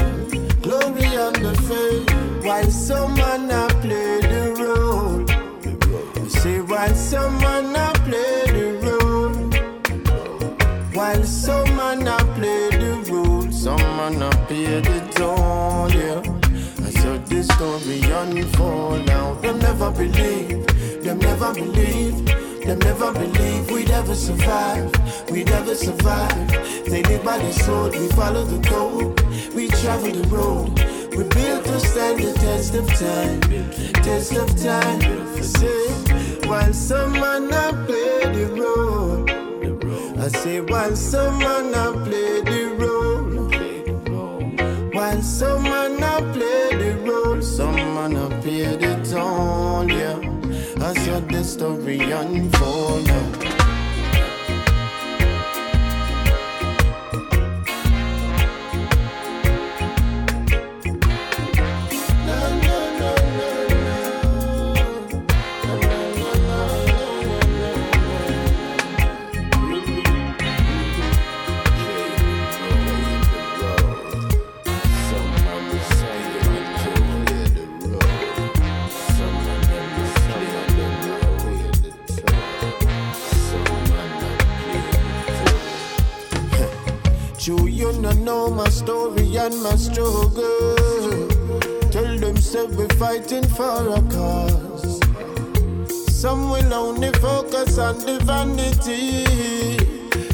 glory and the fame. While some man I play the role, you say while some man I play the role. While some man a play the role, some man a play the tone, yeah. And so this story unfold now. Them never believe, them never believe, them never believe we'd ever survive, we'd ever survive. They live by the sword, we follow the code, we travel the road, we build to stand the test of time, test of time. Say, while some man a play the role. I say while someone I play the role, while someone I play the role, someone I play the tone, yeah. I saw the story unfold, yeah. Know my story and my struggle. Tell them say we're fighting for a cause. Some will only focus on the vanity,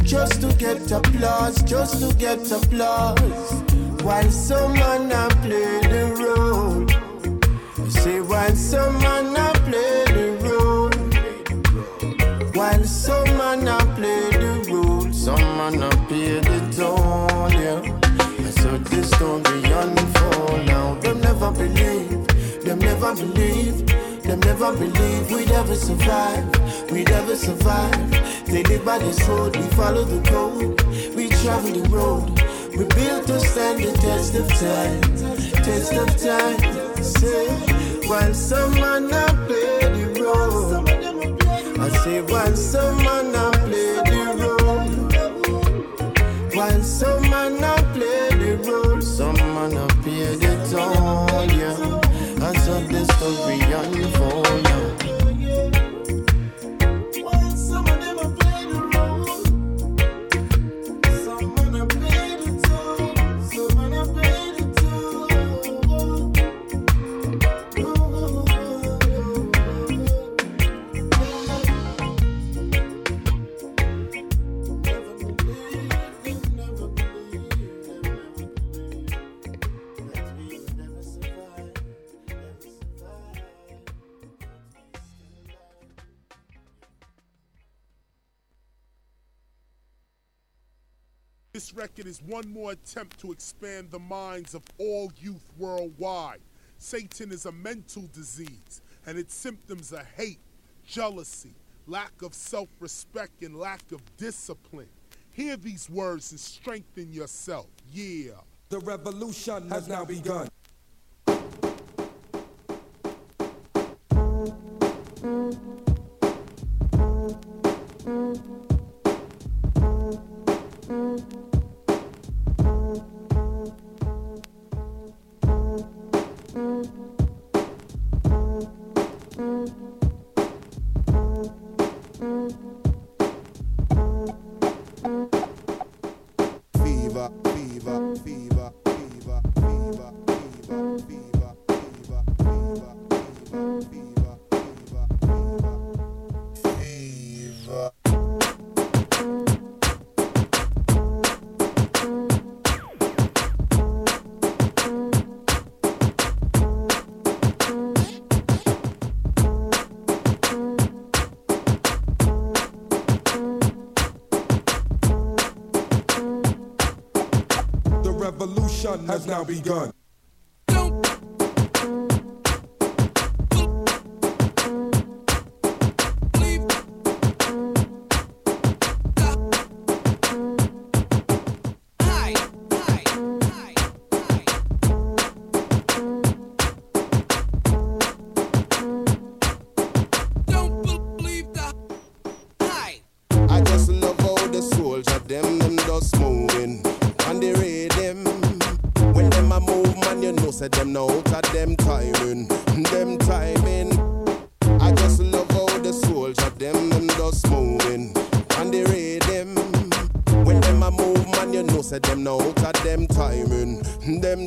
just to get applause, just to get applause. While some man I play the role, say while some man I play the role, while some man I play the role, some man I play the tone. This story unfold now. Them never believe, them never believe, them never believe we'd ever survive, we'd ever survive. They live by the sword, we follow the code, we travel the road, we build to stand the test of time, test of time. Say, while some man I play the role, I say while some man I play the role, while some man I play. Someone up here they told you, I saw this story unfold. This record is one more attempt to expand the minds of all youth worldwide. Satan is a mental disease, and its symptoms are hate, jealousy, lack of self-respect, and lack of discipline. Hear these words and strengthen yourself. Yeah. The revolution has now begun. Thank you. revolution has now begun.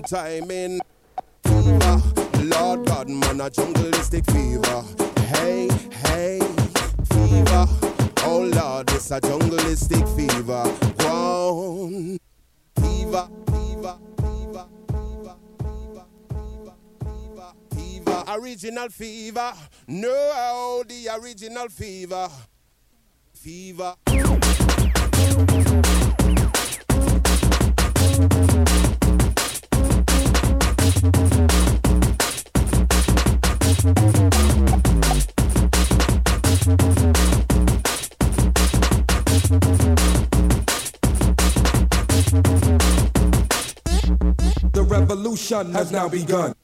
Timing fever, Lord God, man, a jungleistic fever. Hey, hey, fever. Oh Lord, it's a jungleistic fever. Wow, fever, fever, fever, fever, fever, fever, fever, fever. Original fever, no, the original fever, fever. The revolution has now begun.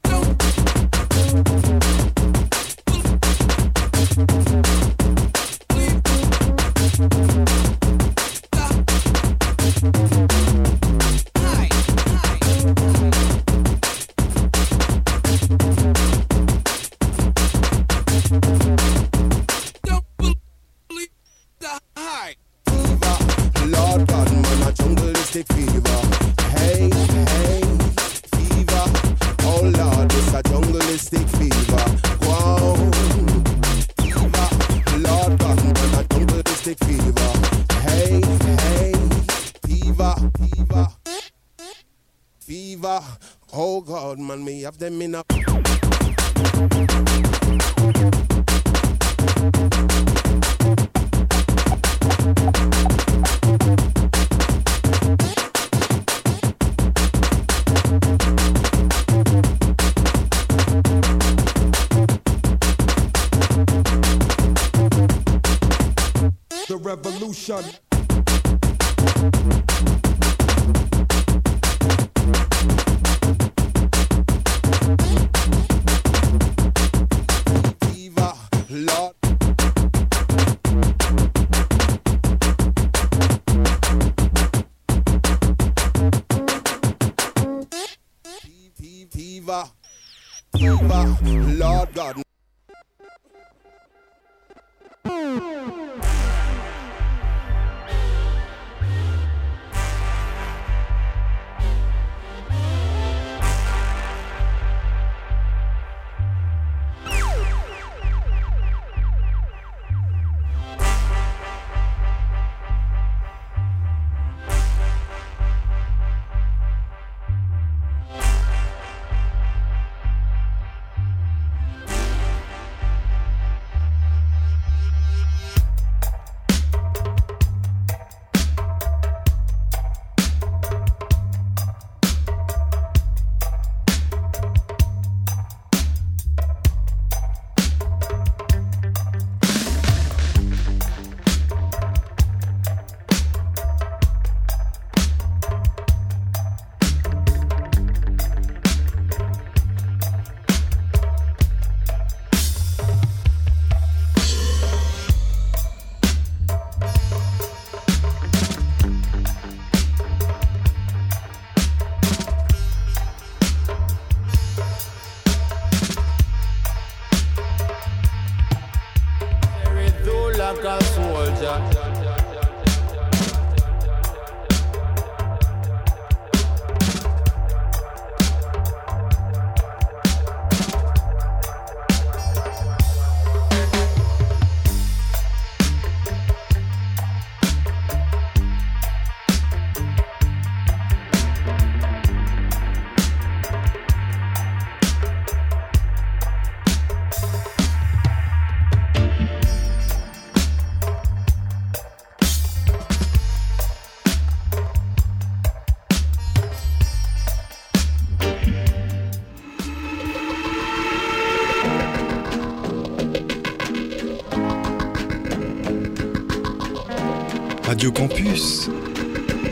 Radio Campus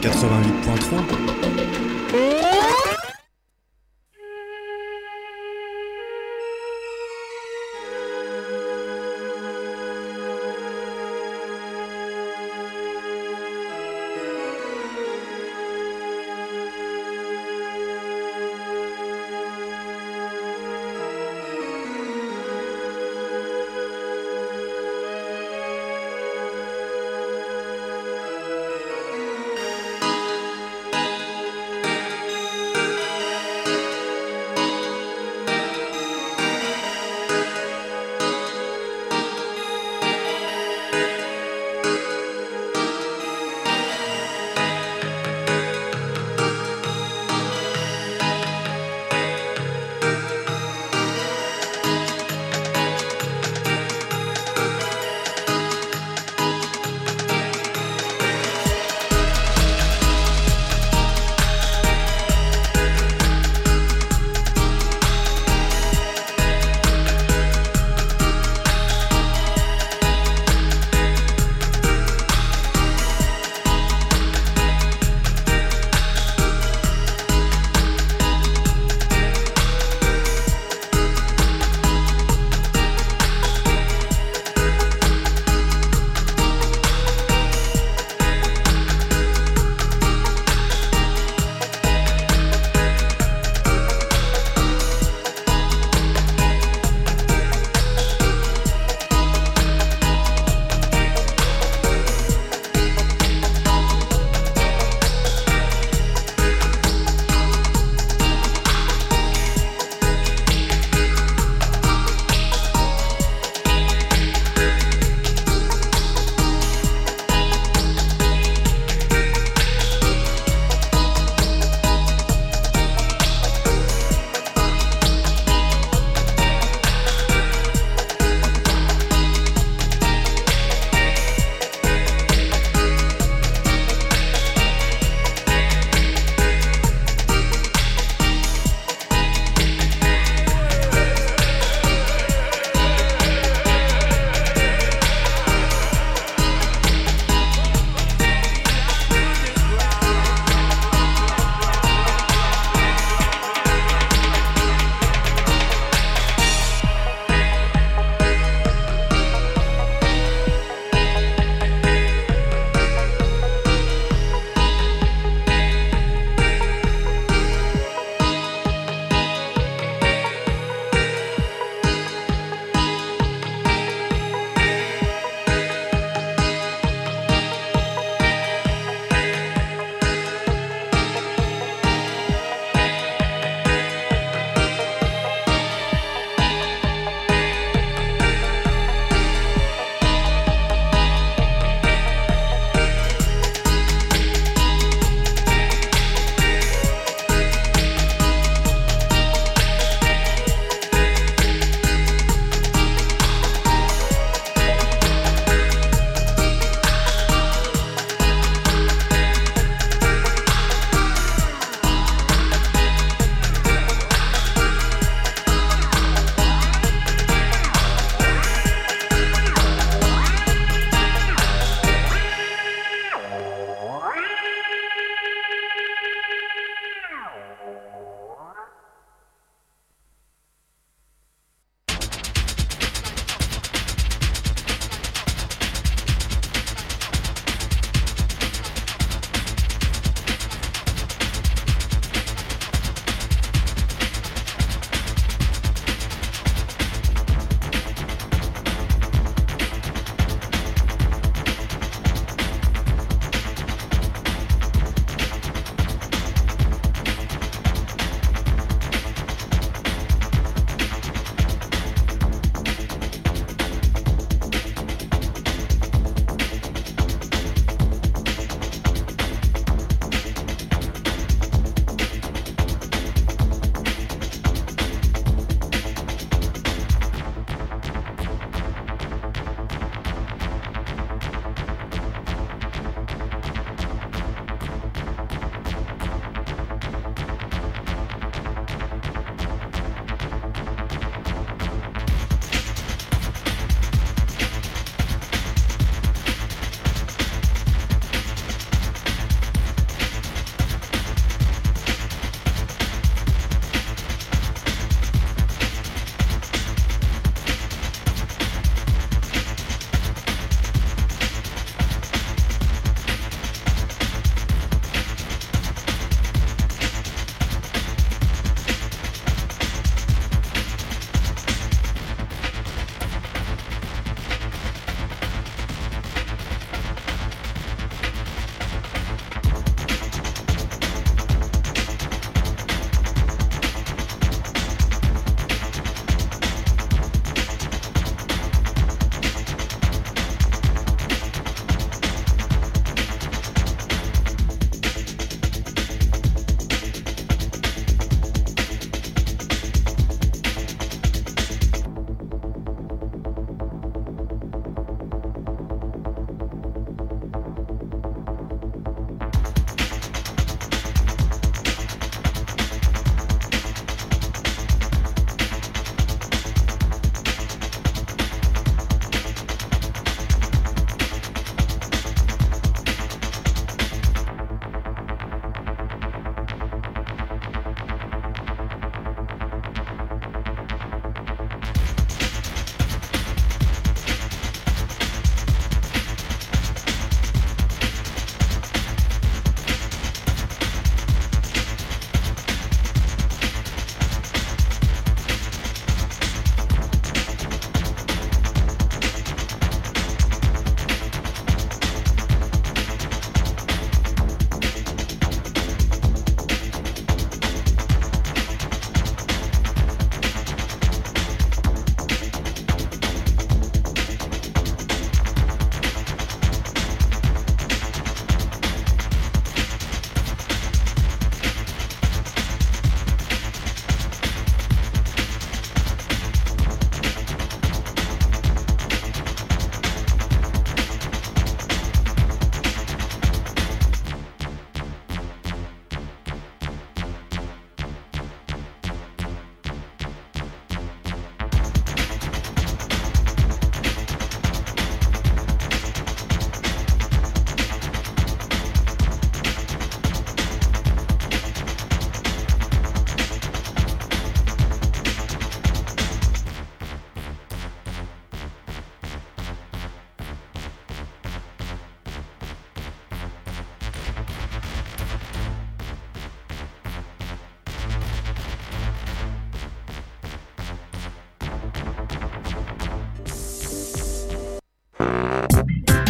quatre-vingt-huit point trois.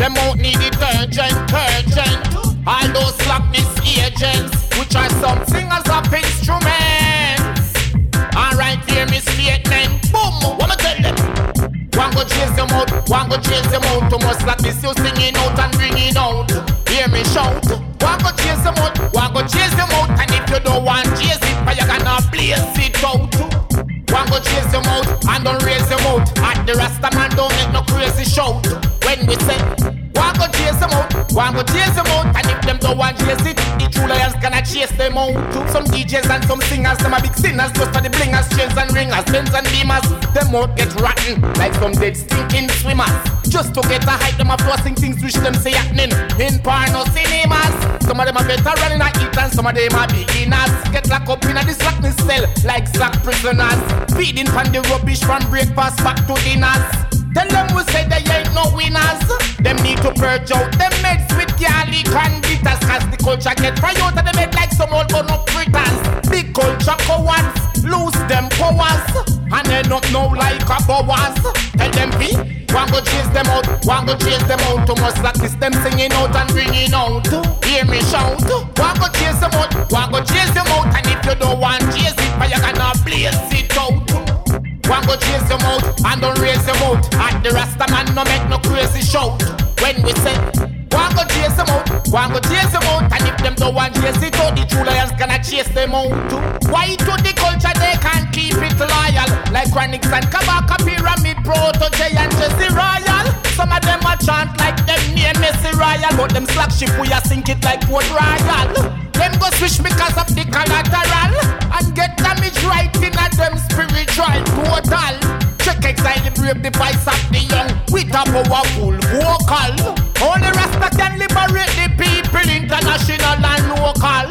Them won't need detergent, urgent. All those slackness agents, which are some singers of instruments. Alright, here mistake them. Boom, wanna tell them. One go chase them out, one go chase them out. Too much slackness you singing out and bringing out. Hear me shout. One go chase them out, one go chase them out. And if you don't want chase it, but you're gonna blaze it out. One go chase them out and don't raise them out. At the Rasta man don't make no crazy shout. When we say, one go chase them out, one go chase them out. And if them don't want chase it, the true lions gonna chase them out. Some D Js and some singers, them a big sinners. Just for the blingers, chains and ringers, bends and beamers. Them out get rotten like some dead stinking swimmers. Just to get a hype, them a forcing things which them say happening in porno cinemas. Some of them a better running at it and some of them a beginners. Get locked up in a this slackness cell like slack prisoners. Feeding from the rubbish from breakfast back to dinners. Tell them who say they ain't no winners. Them need to purge out them meds with garlic and bitters. Cause the culture get fried out of the med like some old grown up fritters. Big culture cowards, lose them powers. And end up now like a boas. Tell them be, one go chase them out, one go chase them out. Too much slack is them singing out and bringing out. Hear me shout, one go chase them out, one go chase them out. And if you don't want chase it, but you gonna blaze it out. One go chase them out and don't raise them out. At the Rasta man no make no crazy shout. When we say, one go chase them out, one go chase them out. And if them don't want chase it out, the true lions gonna chase them out. Why to the culture they can't keep it loyal? Like Chronix and Kabaka Pyramid, Proto-J and Jesse Royal. Some of them a chant like them near Jesse Royal. But them slack ship we a sink it like Port Royal. Them go switch because of the collateral and get damage right in a them spiritual total. Check exile brave the voice of the young with a powerful vocal. Only Rasta can liberate the people international and local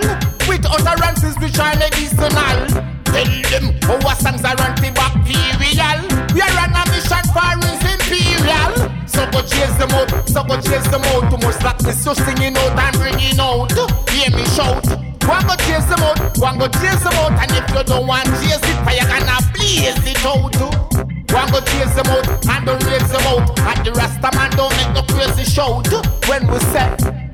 with utterances which are medicinal. Tell them our songs are antibacterial. We are on a mission for his imperial. So go chase them out, so go chase them out. Too much slackness you singing out and bringing out. Hear me shout. One go chase them out, one go chase them out. And if you don't want chase it, fire gonna blaze it out. One go chase them out and don't raise them out. And the Rasta man don't make no crazy shout. When we say,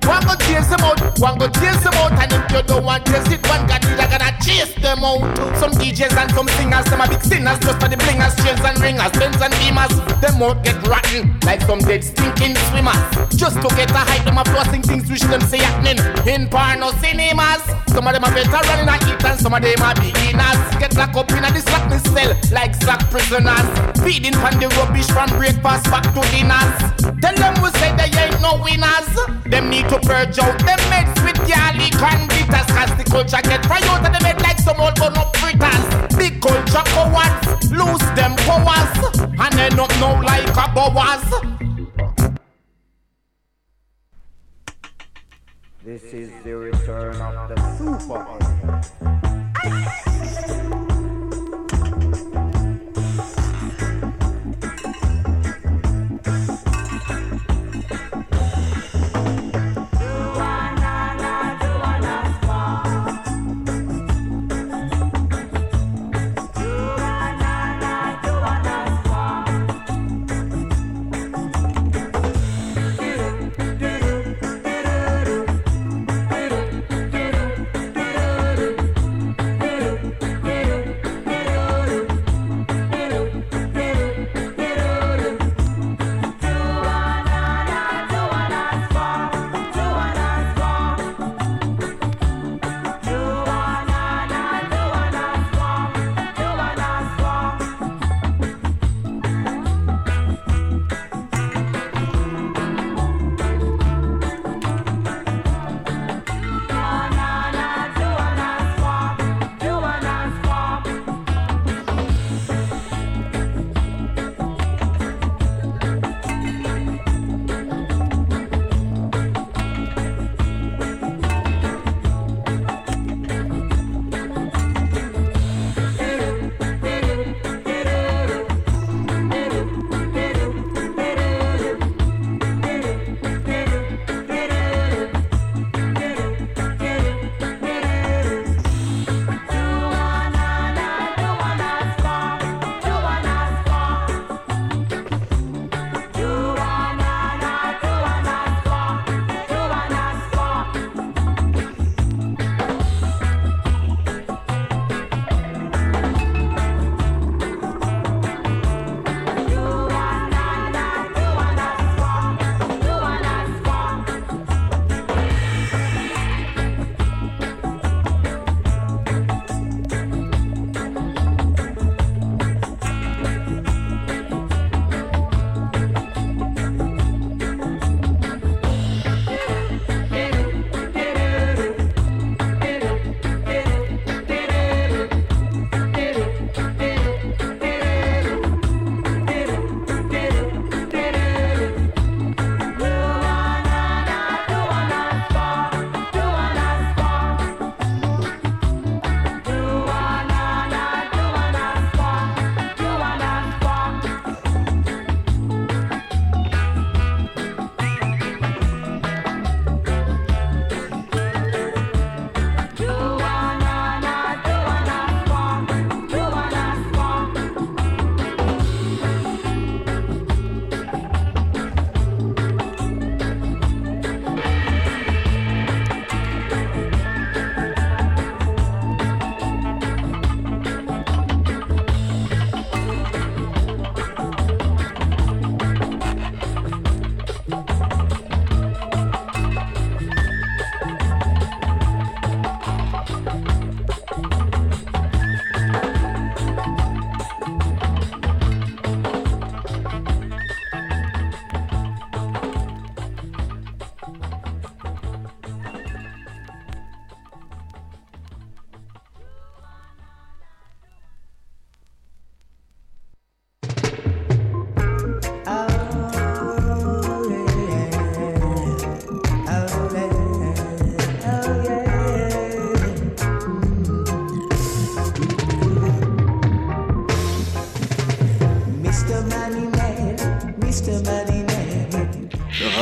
one go chase them out, one go chase them out. And if you don't want chase it, one got it, I gonna chase them out. Some D Js and some singers, them a big sinners. Just for the blingers, chains and ringers, bends and beamers. Them out get rotten like some dead stinking swimmers. Just to get a hype, them a flossing things which them say happening in porno cinemas. Some of them a better running at it and some of them a beginners. Get locked up in a this slackness cell like slack prisoners. Feeding from the rubbish from breakfast back to dinners. Tell them who say they ain't no winners. Them need to purge out them meds with garlic and bitters. Cause the culture get fried out of the med like some old grown up fritters. The culture cowards, lose them powers. And end up now like a boas. This is the return of the super.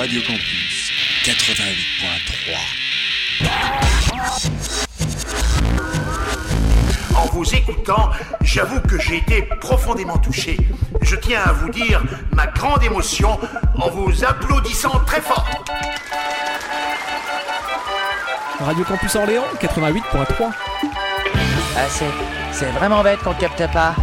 Radio Campus quatre-vingt-huit point trois. En vous écoutant, j'avoue que j'ai été profondément touché. Je tiens à vous dire ma grande émotion en vous applaudissant très fort. Radio Campus Orléans quatre-vingt-huit point trois. Ah, c'est, c'est vraiment bête qu'on capte pas.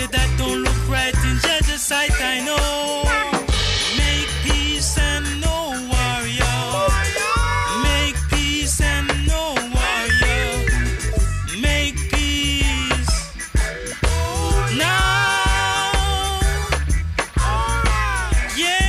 say that don't look right in judge's sight, I know. Make peace and no warrior. Make peace and no warrior. Make peace now. Yeah. Now.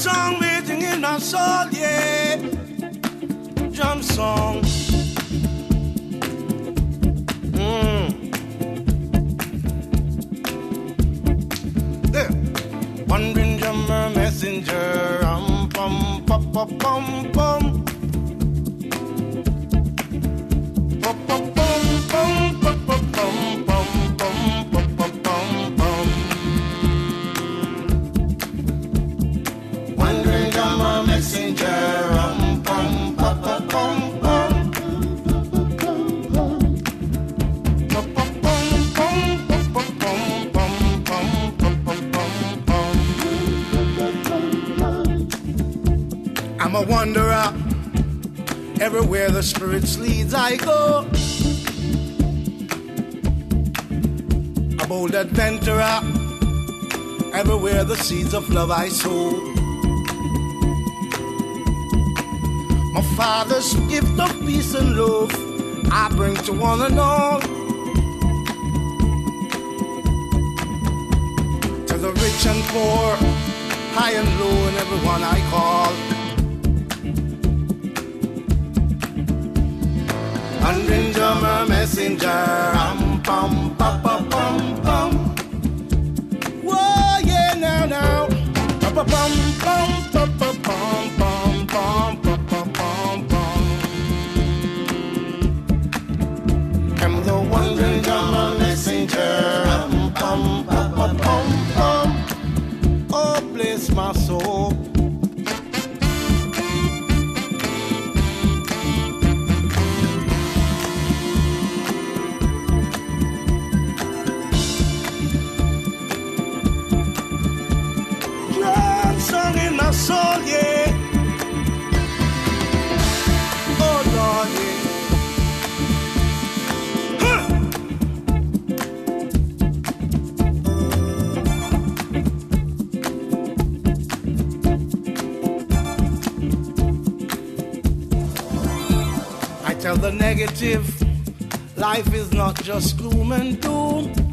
song raging in my soul, yeah. Drum song. Mm. Yeah. Wandering drummer messenger, um, pum, pum, pum, pum, pum. I'm a wanderer, everywhere the spirits leads I go. A bold adventurer, everywhere the seeds of love I sow. My father's gift of peace and love I bring to one and all. To the rich and poor, high and low, and everyone I call. Wandering drummer messenger, um, pum, pum, pum, pum, pum. Whoa, yeah, now, now. Pum, pum, pum, pum, pum, pum, pum, pum, pum, pum, pum. I'm the wandering drummer messenger, um, pum, pum, pum, pum, pum. Oh, bless my soul. Soul, yeah. Oh, Lord, yeah. Huh. I tell the negative, life is not just gloom and doom.